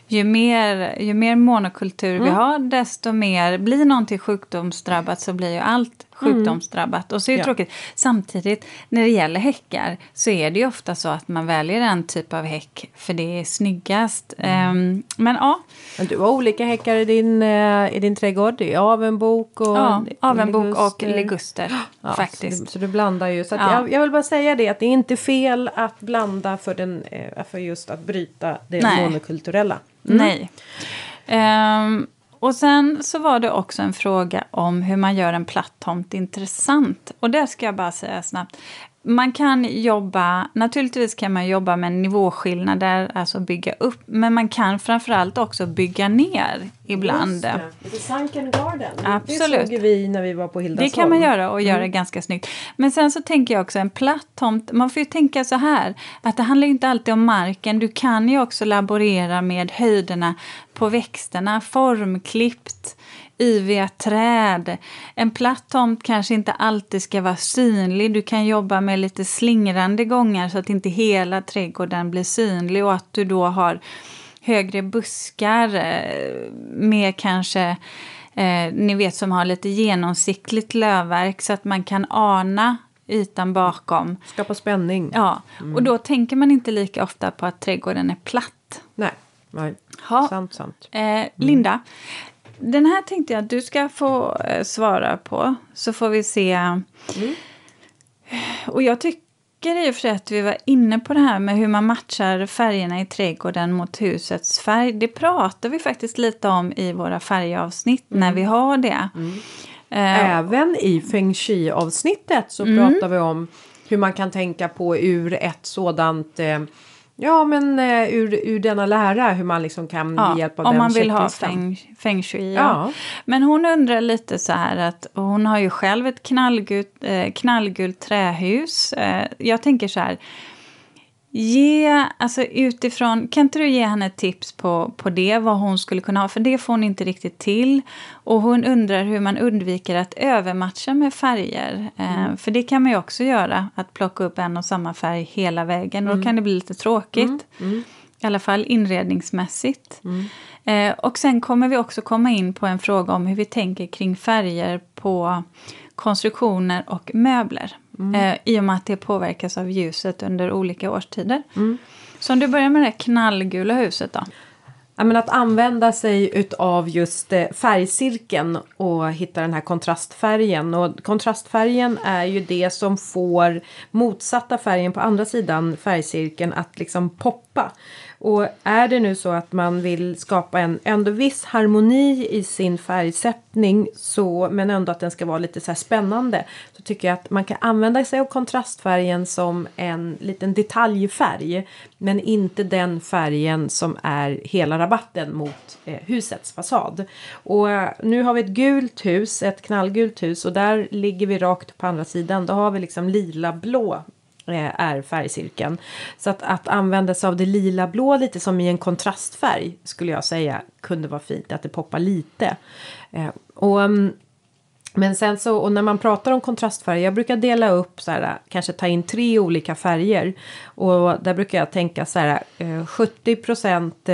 ju, mer, ju mer monokultur mm. vi har, desto mer blir någonting sjukdomsdrabbat, så blir ju allt sjukdomsdrabbat. Och så är det ja. tråkigt. Samtidigt, när det gäller häckar, så är det ju ofta så att man väljer en typ av häck, för det är snyggast. Mm. Um, men ja. Men du har olika häckar i din, uh, i din trädgård. Det är avenbok och ja, avenbok liguster. och liguster ja, faktiskt. Så du, så du blandar ju. Så att ja. jag, jag vill bara säga det, att det är inte fel att blanda för, den, för just att bryta det Nej. monokulturella. Mm. Nej. Um, Och sen så var det också en fråga om hur man gör en plattomt intressant. Och det ska jag bara säga snabbt. Man kan jobba, naturligtvis kan man jobba med nivåskillnader, alltså bygga upp. Men man kan framförallt också bygga ner ibland. Just det, det är sunken garden. Absolut. Det såg vi när vi var på Hildasholm. Det kan man göra och göra mm. ganska snyggt. Men sen så tänker jag också en platt tomt. Man får ju tänka så här, att det handlar ju inte alltid om marken. Du kan ju också laborera med höjderna. på växterna, formklippt, iviga träd. En platt tomt kanske inte alltid ska vara synlig. Du kan jobba med lite slingrande gångar så att inte hela trädgården blir synlig, och att du då har högre buskar med kanske, eh, ni vet, som har lite genomsiktligt lövverk så att man kan ana ytan bakom. Skapa spänning. Ja, mm. Och då tänker man inte lika ofta på att trädgården är platt. Nej, nej. Ha. sant, sant. Eh, Linda, mm. den här tänkte jag att du ska få eh, svara på, så får vi se. Mm. Och jag tycker i och för att vi var inne på det här med hur man matchar färgerna i trädgården mot husets färg. Det pratar vi faktiskt lite om i våra färgavsnitt mm. när vi har det. Mm. Även i feng shui-avsnittet så mm. pratar vi om hur man kan tänka på ur ett sådant, ja men ur, ur denna lära, hur man liksom kan ja, hjälpa av om den man vill ha feng, feng shui. Ja. Ja. Men hon undrar lite så här att hon har ju själv ett knallgult, knallgult trähus. Jag tänker så här, ge, alltså utifrån, kan inte du ge henne tips på, på det, vad hon skulle kunna ha, för det får hon inte riktigt till, och hon undrar hur man undviker att övermatcha med färger mm. eh, för det kan man ju också göra, att plocka upp en och samma färg hela vägen, och då kan det bli lite tråkigt mm. Mm. i alla fall inredningsmässigt mm. eh, och sen kommer vi också komma in på en fråga om hur vi tänker kring färger på konstruktioner och möbler. Mm. Eh, I och med att det påverkas av ljuset under olika årstider. Mm. Så om du börjar med det knallgula huset då? Ja, men att använda sig av just färgcirkeln och hitta den här kontrastfärgen. Och kontrastfärgen är ju det som får motsatta färgen på andra sidan färgcirkeln att liksom poppa. Och är det nu så att man vill skapa en ändå viss harmoni i sin färgsättning, så, men ändå att den ska vara lite så här spännande, så tycker jag att man kan använda sig av kontrastfärgen som en liten detaljfärg, men inte den färgen som är hela rabatten mot eh, husets fasad. Och eh, nu har vi ett gult hus, ett knallgult hus, och där ligger vi rakt på andra sidan. Då har vi liksom lila blå är färgcirkeln. Så att, att använda sig av det lila blå lite som i en kontrastfärg skulle jag säga kunde vara fint, att det poppar lite. Eh, och, men sen så, och när man pratar om kontrastfärg, jag brukar dela upp så här, kanske ta in tre olika färger, och där brukar jag tänka så här, eh, sjuttio procent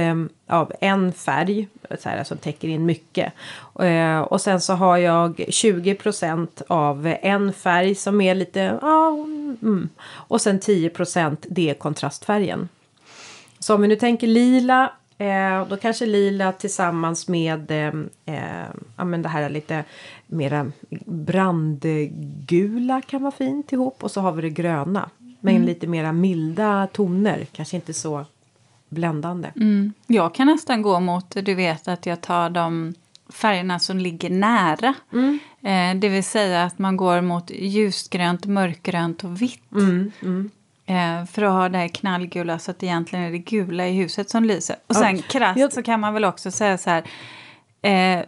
av en färg så här, som täcker in mycket. Eh, och sen så har jag tjugo procent av en färg som är lite, ja, Mm. och sen tio procent det är kontrastfärgen. Så om vi nu tänker lila, eh, då kanske lila tillsammans med eh, eh, ja, men det här lite mera brandgula kan vara fint ihop, och så har vi det gröna. Men mm. lite mera milda toner, kanske inte så bländande. Mm. Jag kan nästan gå mot, du vet att jag tar de färgerna som ligger nära. Mm. Eh, det vill säga att man går mot ljusgrönt, mörkgrönt och vitt. Mm, mm. Eh, för att ha det här knallgula, så att egentligen är det gula i huset som lyser. Och sen oh. krasst jag... så kan man väl också säga så här. Eh,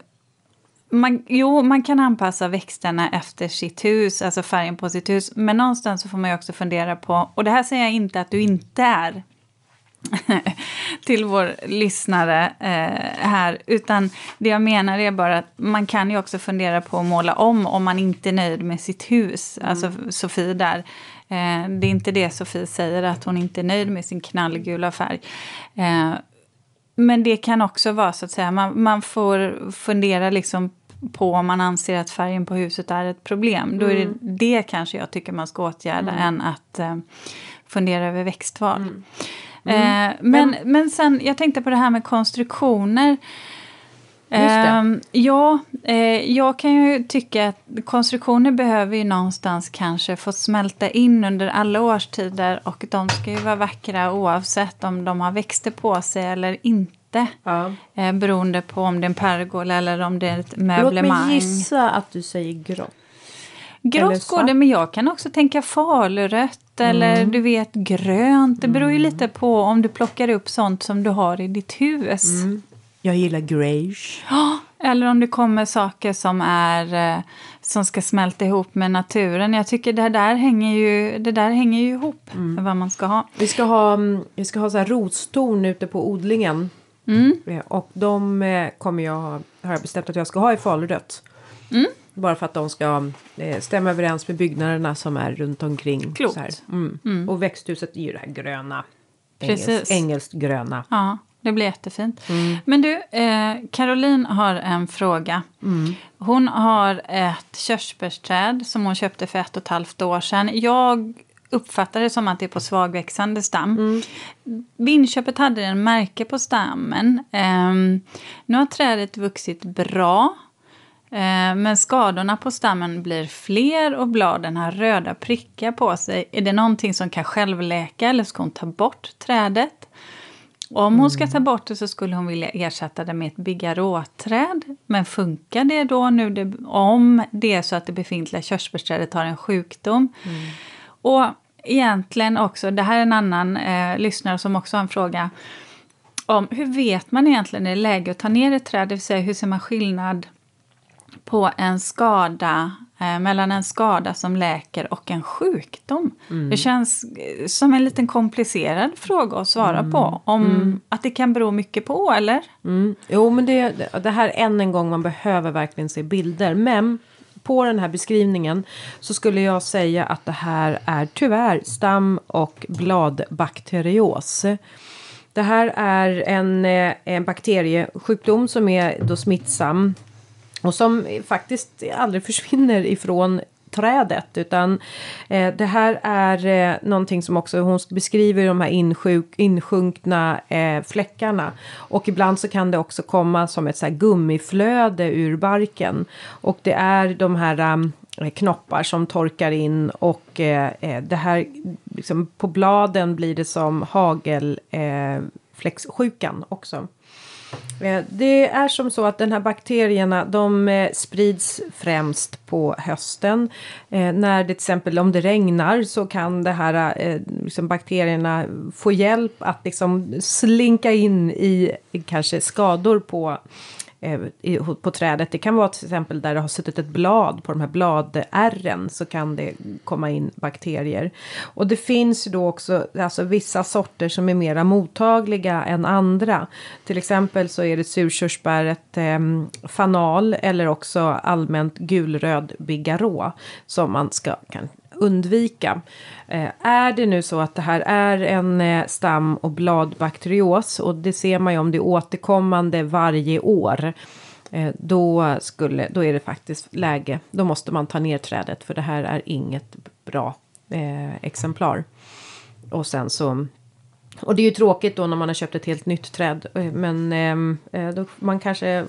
man, jo, man kan anpassa växterna efter sitt hus, alltså färgen på sitt hus. Men någonstans så får man ju också fundera på, och det här säger jag inte att du inte är till vår lyssnare eh, här, utan det jag menar är bara att man kan ju också fundera på att måla om om man inte är nöjd med sitt hus, mm. alltså Sofie där, eh, det är inte det Sofie säger, att hon inte är nöjd med sin knallgula färg, eh, men det kan också vara så att säga, man, man får fundera liksom på om man anser att färgen på huset är ett problem, mm. då är det det kanske jag tycker man ska åtgärda, mm. än att eh, fundera över växtval. Mm. Mm. Eh, men, men sen, jag tänkte på det här med konstruktioner. Just det. Eh, ja, eh, jag kan ju tycka att konstruktioner behöver ju någonstans kanske få smälta in under alla årstider, och de ska ju vara vackra oavsett om de har växter på sig eller inte. Ja. Eh, beroende på om det är en pergola eller om det är ett möblemang. Låt mig gissa att du säger grått. Grått går det, men jag kan också tänka falurött mm. eller du vet grönt. Det beror ju lite på om du plockar upp sånt som du har i ditt hus. Mm. Jag gillar greige. Ja, eller om det kommer saker som är som ska smälta ihop med naturen. Jag tycker det där hänger ju det där hänger ju ihop mm. vad man ska ha. Vi ska ha vi ska ha så här rotstorn ute på odlingen. Mm. Och de kommer jag, har jag bestämt att jag ska ha i Faludött. Mm. Bara för att de ska stämma överens med byggnaderna som är runt omkring. Klokt. Så här. Mm. Mm. Och växthuset är ju det här gröna. Engels, engelskt gröna. Ja, det blir jättefint. Mm. Men du, eh, Caroline har en fråga. Mm. Hon har ett körsbärsträd som hon köpte för ett och ett halvt år sedan. Jag uppfattar det som att det är på svagväxande stam. Mm. Vindköpet hade en märke på stammen. Eh, nu har trädet vuxit bra. Men skadorna på stammen blir fler och bladen har röda prickar på sig. Är det någonting som kan självläka eller ska hon ta bort trädet? Om hon ska ta bort det så skulle hon vilja ersätta det med ett bigaråträd. Men funkar det då nu det, om det är så att det befintliga körsbärsträdet har en sjukdom? Mm. Och egentligen också, det här är en annan eh, lyssnare som också har en fråga. Om hur vet man egentligen när det är läge att ta ner ett träd? Det vill säga hur ser man skillnad på en skada, eh, mellan en skada som läker och en sjukdom. Mm. Det känns som en liten komplicerad fråga att svara mm. på. Om mm. att det kan bero mycket på, eller? Mm. Jo, men det, det här än en gång, man behöver verkligen se bilder. Men på den här beskrivningen så skulle jag säga att det här är tyvärr stam- och bladbakterios. Det här är en, en bakteriesjukdom som är då smittsam. Och som faktiskt aldrig försvinner ifrån trädet, utan eh, det här är eh, någonting som också hon beskriver, de här insjuk, insjunkna eh, fläckarna. Och ibland så kan det också komma som ett så här gummiflöde ur barken. Och det är de här eh, knoppar som torkar in och eh, det här liksom, på bladen blir det som hagelfläcksjukan eh, också. Det är som så att den här bakterierna, de sprids främst på hösten. När det till exempel om det regnar så kan det här liksom, bakterierna få hjälp att liksom, slinka in i kanske skador på, i, på trädet. Det kan vara till exempel där det har suttit ett blad på de här bladärren så kan det komma in bakterier. Och det finns då också alltså, vissa sorter som är mera mottagliga än andra. Till exempel så är det surkörsbäret eh, fanal eller också allmänt gulröd bigarå som man ska kan undvika. Eh, är det nu så att det här är en eh, stam- och bladbakterios, och det ser man ju om det är återkommande varje år, eh, då, skulle, då är det faktiskt läge. Då måste man ta ner trädet, för det här är inget bra eh, exemplar. Och sen så... Och det är ju tråkigt då när man har köpt ett helt nytt träd. Men eh, då man kanske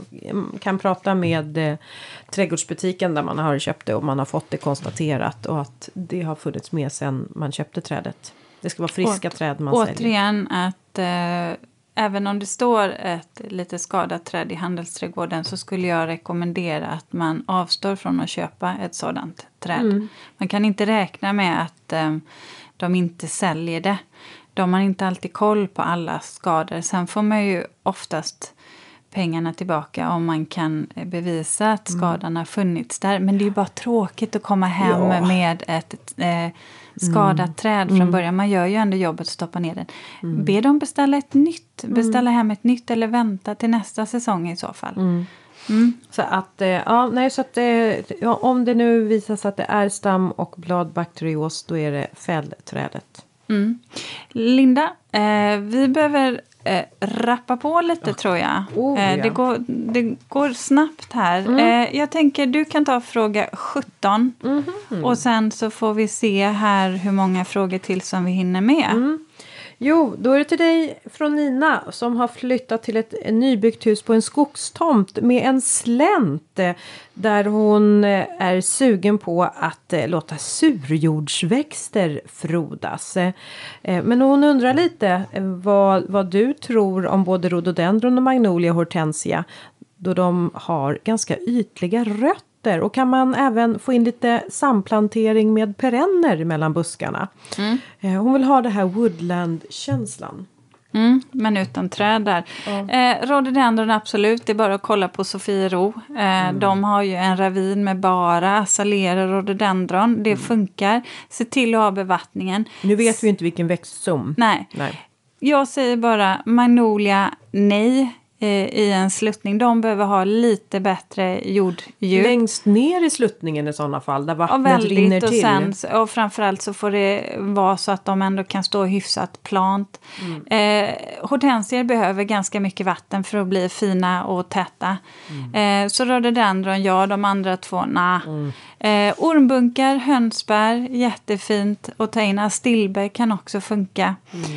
kan prata med eh, trädgårdsbutiken där man har köpt det. Och man har fått det konstaterat. Och att det har funnits med sedan man köpte trädet. Det ska vara friska Åt, träd man återigen säljer. Återigen att eh, även om det står ett lite skadat träd i handelsträdgården. Så skulle jag rekommendera att man avstår från att köpa ett sådant träd. Mm. Man kan inte räkna med att eh, de inte säljer det. De har inte alltid koll på alla skador. Sen får man ju oftast pengarna tillbaka om man kan bevisa att skadan har funnits där. Men det är ju bara tråkigt att komma hem ja. med ett, ett eh, skadat mm. träd från mm. början. Man gör ju ändå jobbet att stoppa ner den. Mm. Be dem beställa ett nytt. Beställa hem ett nytt eller vänta till nästa säsong i så fall. Mm. Mm. Så att, ja, nej, så att ja, om det nu visar sig att det är stam- och bladbakterios, då är det fällträdet. Mm. Linda, eh, vi behöver eh, rappa på lite oh. tror jag. Oh, ja. eh, det, går, det går snabbt här. Mm. Eh, jag tänker du kan ta fråga sjutton mm. och sen så får vi se här hur många frågor till som vi hinner med. Mm. Jo, då är det till dig från Nina som har flyttat till ett nybyggt hus på en skogstomt med en slänt där hon är sugen på att låta surjordsväxter frodas. Men hon undrar lite vad, vad du tror om både rhododendron och magnolia hortensia då de har ganska ytliga rötter, och kan man även få in lite samplantering med perenner mellan buskarna. Mm. Hon vill ha det här woodland-känslan. Mm, men utan träd där. Mm. Eh, rhododendron absolut, det är bara att kolla på Sofiero. Eh, mm. De har ju en ravin med bara azalerer och rhododendron. Det mm. funkar. Se till att ha bevattningen. Nu vet vi inte vilken växt som. Nej. Nej. jag säger bara Magnolia nej eh, i en sluttning. De behöver ha lite bättre jorddjup. Längst ner i sluttningen i sådana fall, där vattnet rinner till. Och, sen, och framförallt så får det vara så att de ändå kan stå hyfsat plant. Mm. Eh, hortensier behöver ganska mycket vatten för att bli fina och täta. Mm. Eh, så rhododendron, ja, de andra två, nah. Mm. Eh, ormbunkar, hönsbär, jättefint. Och ta in astilber kan också funka. Mm.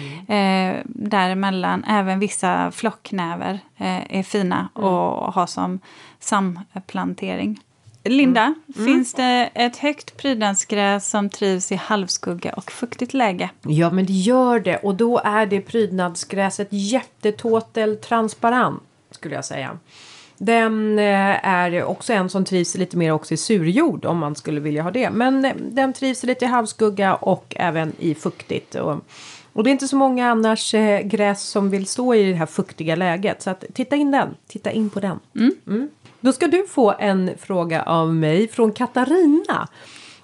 Eh, däremellan, även vissa flocknäver eh, är fina mm. och ha som samplantering. Linda, mm. Mm. finns det ett högt prydnadsgräs som trivs i halvskugga och fuktigt läge? Ja, men det gör det. Och då är det prydnadsgräset jättetåtel transparent, skulle jag säga. Den är också en som trivs lite mer också i surjord om man skulle vilja ha det. Men den trivs lite i halvskugga och även i fuktigt. Och, och det är inte så många annars gräs som vill stå i det här fuktiga läget. Så att, titta in den, titta in på den. Mm. Mm. Då ska du få en fråga av mig från Katarina.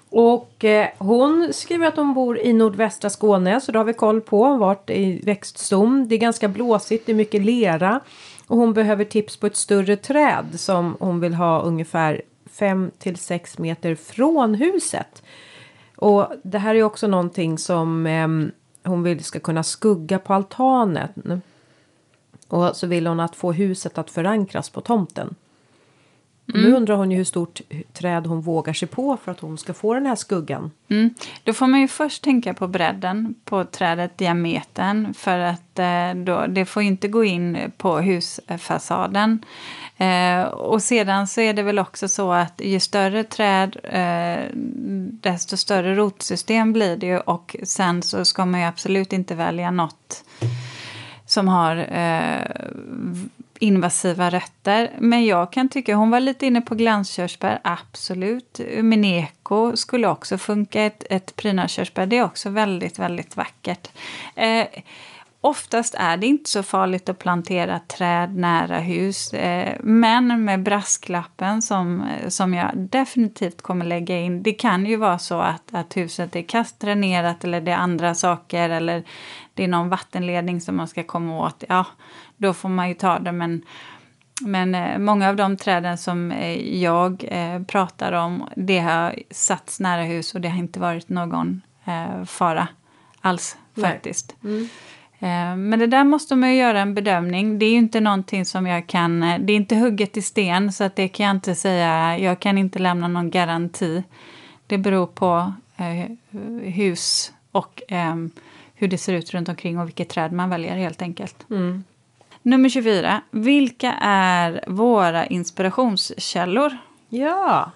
Och eh, hon skriver att hon bor i nordvästra Skåne, så då har vi koll på vart i växtzon. Det är ganska blåsigt, det är mycket lera. Och hon behöver tips på ett större träd som hon vill ha ungefär fem till sex meter från huset. Och det här är också någonting som eh, hon vill ska kunna skugga på altanen. Och så vill hon att få huset att förankras på tomten. Mm. Nu undrar hon ju hur stort träd hon vågar sig på för att hon ska få den här skuggan. Mm. Då får man ju först tänka på bredden på trädet, diametern. För att eh, då, det får ju inte gå in på husfasaden. Eh, och sedan så är det väl också så att ju större träd eh, desto större rotsystem blir det ju. Och sen så ska man ju absolut inte välja något som har... Eh, invasiva rötter. Men jag kan tycka, hon var lite inne på glanskörsbär, absolut. Mineko skulle också funka, ett, ett prydnadskörsbär. Det är också väldigt, väldigt vackert. Eh, oftast är det inte så farligt att plantera träd nära hus. Eh, men med brasklappen som, som jag definitivt kommer lägga in. Det kan ju vara så att, att huset är kastdränerat eller det är andra saker eller det är någon vattenledning som man ska komma åt. Ja, då får man ju ta det. Men, men många av de träden som jag eh, pratar om, det har satts nära hus och det har inte varit någon eh, fara alls faktiskt. Mm. Eh, men det där måste man ju göra en bedömning. Det är ju inte någonting som jag kan, det är inte hugget i sten så att det kan jag inte säga. Jag kan inte lämna någon garanti. Det beror på eh, hus och eh, hur det ser ut runt omkring och vilket träd man väljer helt enkelt. Mm. Nummer tjugofyra. Vilka är våra inspirationskällor? Ja.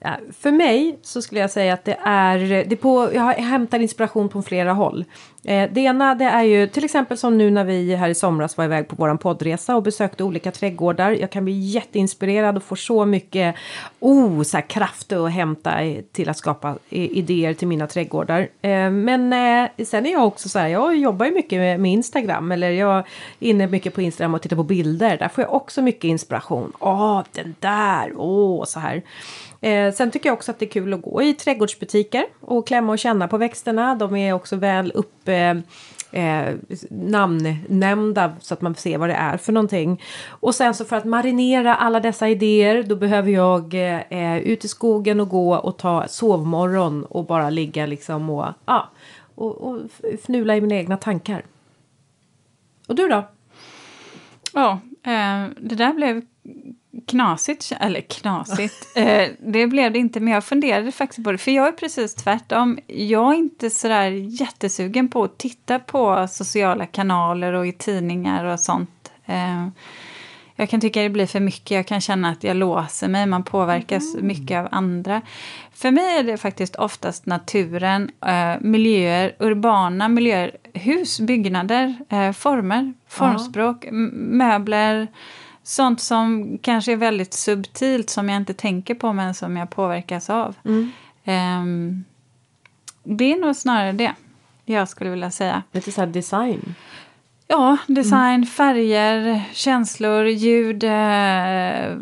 ja. För mig så skulle jag säga att det är... Det på, jag hämtar inspiration på flera håll. Eh, det ena det är ju till exempel som nu när vi här i somras var iväg på vår poddresa och besökte olika trädgårdar. Jag kan bli jätteinspirerad och få så mycket oh, så här kraft att hämta till att skapa idéer till mina trädgårdar. Eh, men eh, sen är jag också så här, jag jobbar ju mycket med, med Instagram eller jag är inne mycket på Instagram och tittar på bilder. Där får jag också mycket inspiration. Åh, oh, den där, åh, oh, så här. Eh, sen tycker jag också att det är kul att gå i trädgårdsbutiker och klämma och känna på växterna. De är också väl uppe Eh, eh, namnnämnda så att man ser vad det är för någonting. Och sen så för att marinera alla dessa idéer, då behöver jag eh, ut i skogen och gå och ta sovmorgon och bara ligga liksom och, ah, och, och fnula i mina egna tankar. Och du då? Ja, eh, det där blev knasigt, eller knasigt, eh, det blev det inte, men jag funderade faktiskt på det, för jag är precis tvärtom. Jag är inte sådär jättesugen på att titta på sociala kanaler och i tidningar och sånt. Eh, jag kan tycka det blir för mycket, jag kan känna att jag låser mig, man påverkas mm. mycket av andra. För mig är det faktiskt oftast naturen, eh, miljöer, urbana miljöer, hus, byggnader, eh, former, formspråk, ja. m- möbler, sånt som kanske är väldigt subtilt som jag inte tänker på men som jag påverkas av. Mm. Um, det är nog snarare det jag skulle vilja säga. Lite så här design. Ja, design, mm. färger, känslor, ljud. Uh,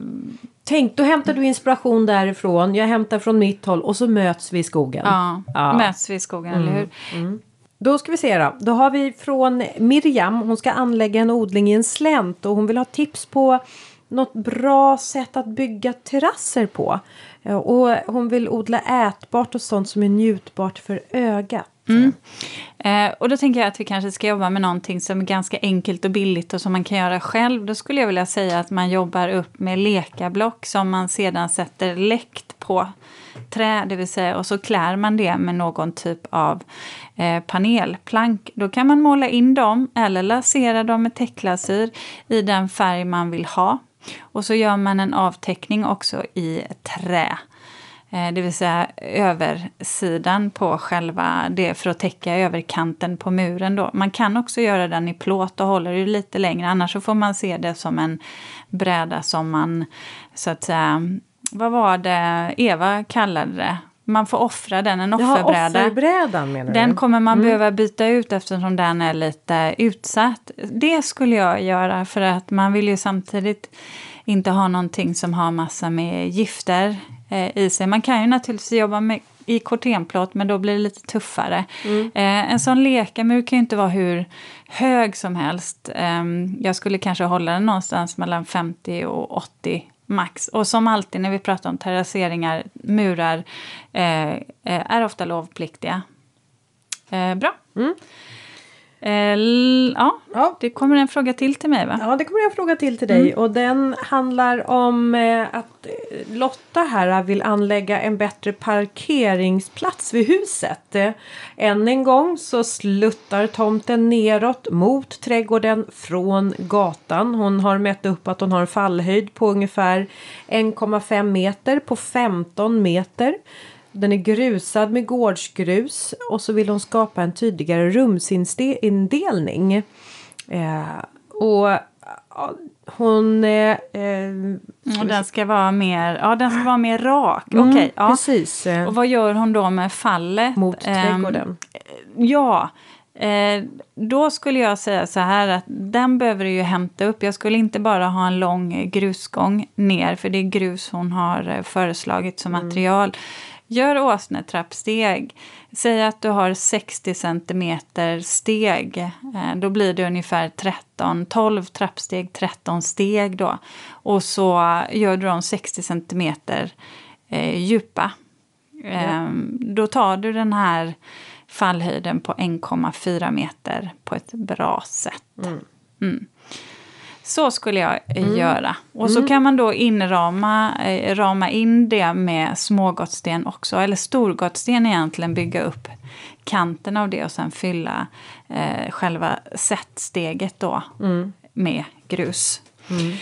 Tänk, då hämtar du inspiration därifrån. Jag hämtar från mitt håll och så möts vi i skogen. Ja, ja. möts vi i skogen, mm. eller hur? Mm. Då ska vi se då. Då har vi från Miriam. Hon ska anlägga en odling i en slänt. Och hon vill ha tips på något bra sätt att bygga terrasser på. Och hon vill odla ätbart och sånt som är njutbart för ögat. Mm. Eh, och då tänker jag att vi kanske ska jobba med någonting som är ganska enkelt och billigt och som man kan göra själv. Då skulle jag vilja säga att man jobbar upp med lekablock som man sedan sätter läkt på trä, det vill säga, och så klär man det med någon typ av eh, panelplank. Då kan man måla in dem eller lasera dem med täcklasyr i den färg man vill ha. Och så gör man en avteckning också i trä. Det vill säga översidan på själva det för att täcka överkanten på muren då. Man kan också göra den i plåt och håller det lite längre. Annars så får man se det som en bräda som man, så att säga, vad var det Eva kallade det? Man får offra den, en offerbräda. Ja, offerbrädan menar du? Den kommer man mm. behöva byta ut eftersom den är lite utsatt. Det skulle jag göra för att man vill ju samtidigt inte ha någonting som har massa med gifter i sig. Man kan ju naturligtvis jobba med, i kortenplåt, men då blir det lite tuffare. Mm. Eh, en sån lekamur kan ju inte vara hur hög som helst. Eh, jag skulle kanske hålla den någonstans mellan femtio och åttio max. Och som alltid när vi pratar om terrasseringar, murar eh, är ofta lovpliktiga. Eh, bra. Mm. Ja, det kommer en fråga till till mig va? Ja, det kommer en fråga till till dig. Mm. Och den handlar om att Lotta här vill anlägga en bättre parkeringsplats vid huset. Än en gång så sluttar tomten neråt mot trädgården från gatan. Hon har mätt upp att hon har en fallhöjd på ungefär en komma fem meter på femton meter. Den är grusad med gårdsgrus och så vill hon skapa en tydligare rumsindelning. Eh, och hon... Eh, och den ska vara mer, ja, den ska vara mer rak. Mm, okej, ja. Precis. Och vad gör hon då med fallet? Mot trädgården. Eh, ja, eh, då skulle jag säga så här att den behöver ju hämta upp. Jag skulle inte bara ha en lång grusgång ner, för det är grus hon har föreslagit som mm. material. Gör åsnetrappsteg. Säg att du har sextio centimeter steg. Då blir det ungefär tretton, tolv trappsteg, tretton steg då. Och så gör du dem sextio centimeter eh, djupa. Ja. Eh, då tar du den här fallhöjden på en komma fyra meter på ett bra sätt. Mm. Mm. Så skulle jag mm. göra. Och så mm. kan man då inrama eh, rama in det med smågottsten också. Eller storgottsten egentligen, bygga upp kanten av det och sen fylla eh, själva sättsteget då mm. med grus. Mm.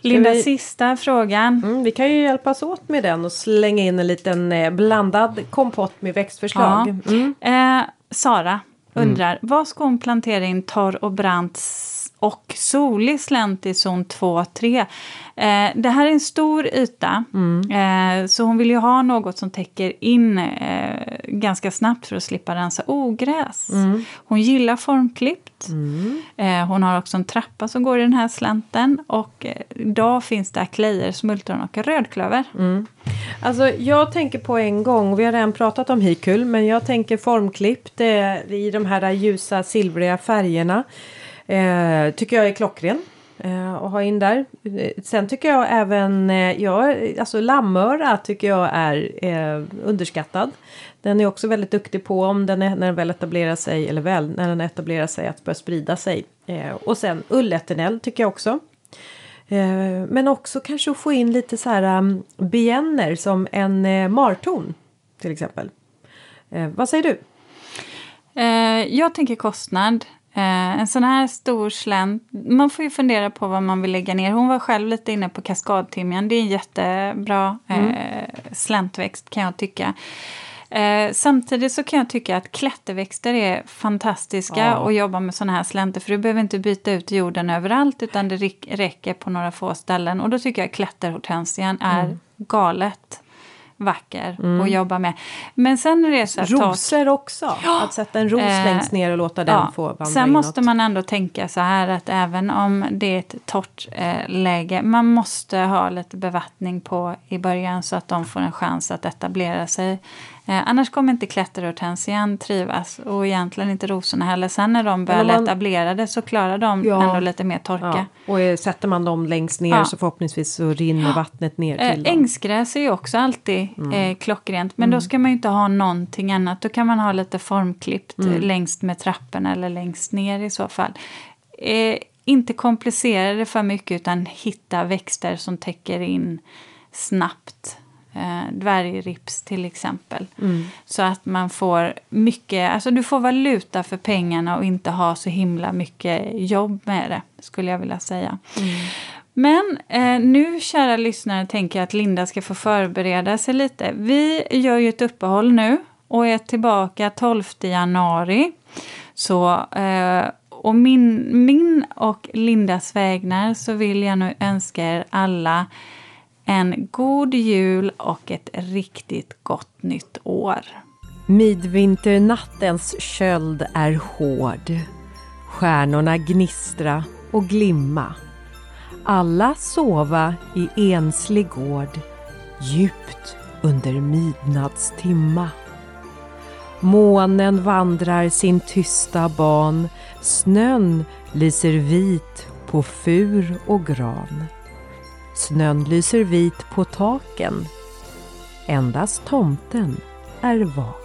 Linda, vi, sista frågan. Mm, vi kan ju hjälpas åt med den och slänga in en liten eh, blandad kompott med växtförslag. Ja. Mm. Eh, Sara undrar, mm. vad ska hon plantera in torr och brant och solig slänt i zon två tre. Eh, det här är en stor yta. Mm. Eh, så hon vill ju ha något som täcker in eh, ganska snabbt för att slippa rensa ogräs. Mm. Hon gillar formklippt. Mm. Eh, hon har också en trappa som går i den här slänten. Och eh, idag finns det aklejer, smultron och rödklöver. Mm. Alltså jag tänker på en gång, vi har redan pratat om hikul, men jag tänker formklippt eh, i de här ljusa silvriga färgerna. Eh, tycker jag är klockren eh, att ha in där. Sen tycker jag även eh, ja, alltså lammöra tycker jag är eh, underskattad. Den är också väldigt duktig på om den är, när den väl etablerar sig eller väl när den etablerar sig att börja sprida sig. Eh, och sen ulleternell tycker jag också. Eh, men också kanske att få in lite så här um, bienner som en eh, marton till exempel. Eh, vad säger du? Eh, jag tänker kostnad. Uh, en sån här stor slänt, man får ju fundera på vad man vill lägga ner. Hon var själv lite inne på kaskadtimjan, det är en jättebra mm. uh, släntväxt kan jag tycka. Uh, samtidigt så kan jag tycka att klätterväxter är fantastiska att oh. jobba med såna här slänter, för du behöver inte byta ut jorden överallt utan det räcker på några få ställen, och då tycker jag att klätterhortensian är mm. galet vacker mm. och jobba med. Men sen är det så att rosor också. Ja. Att sätta en ros eh, längst ner och låta den ja. få vandra Sen inåt. Måste man ändå tänka så här att även om det är ett torrt eh, läge, man måste ha lite bevattning på i början så att de får en chans att etablera sig Eh, annars kommer inte klätterhortensian trivas och egentligen inte rosorna heller. Sen när de börjar man, etablerade så klarar de ja, ändå lite mer torka. Ja. Och eh, sätter man dem längst ner ja, så förhoppningsvis så rinner vattnet ner till eh, dem. Ängsgräs är ju också alltid mm. eh, klockrent. Men mm. då ska man ju inte ha någonting annat. Då kan man ha lite formklippt mm. längst med trapporna eller längst ner i så fall. Eh, inte komplicera det för mycket utan hitta växter som täcker in snabbt. Dvärgrips till exempel mm. så att man får mycket, alltså du får valuta för pengarna och inte ha så himla mycket jobb med det, skulle jag vilja säga. Mm. Men eh, nu, kära lyssnare, tänker jag att Linda ska få förbereda sig lite. Vi gör ju ett uppehåll nu och är tillbaka tolfte januari, så eh, och min, min och Lindas vägnar så vill jag nu önska er alla en god jul och ett riktigt gott nytt år. Midvinternattens köld är hård. Stjärnorna gnistra och glimma. Alla sova i enslig gård, djupt under midnattstimma. Månen vandrar sin tysta ban. Snön lyser vit på fur och gran. Snön lyser vit på taken. Endast tomten är vaken.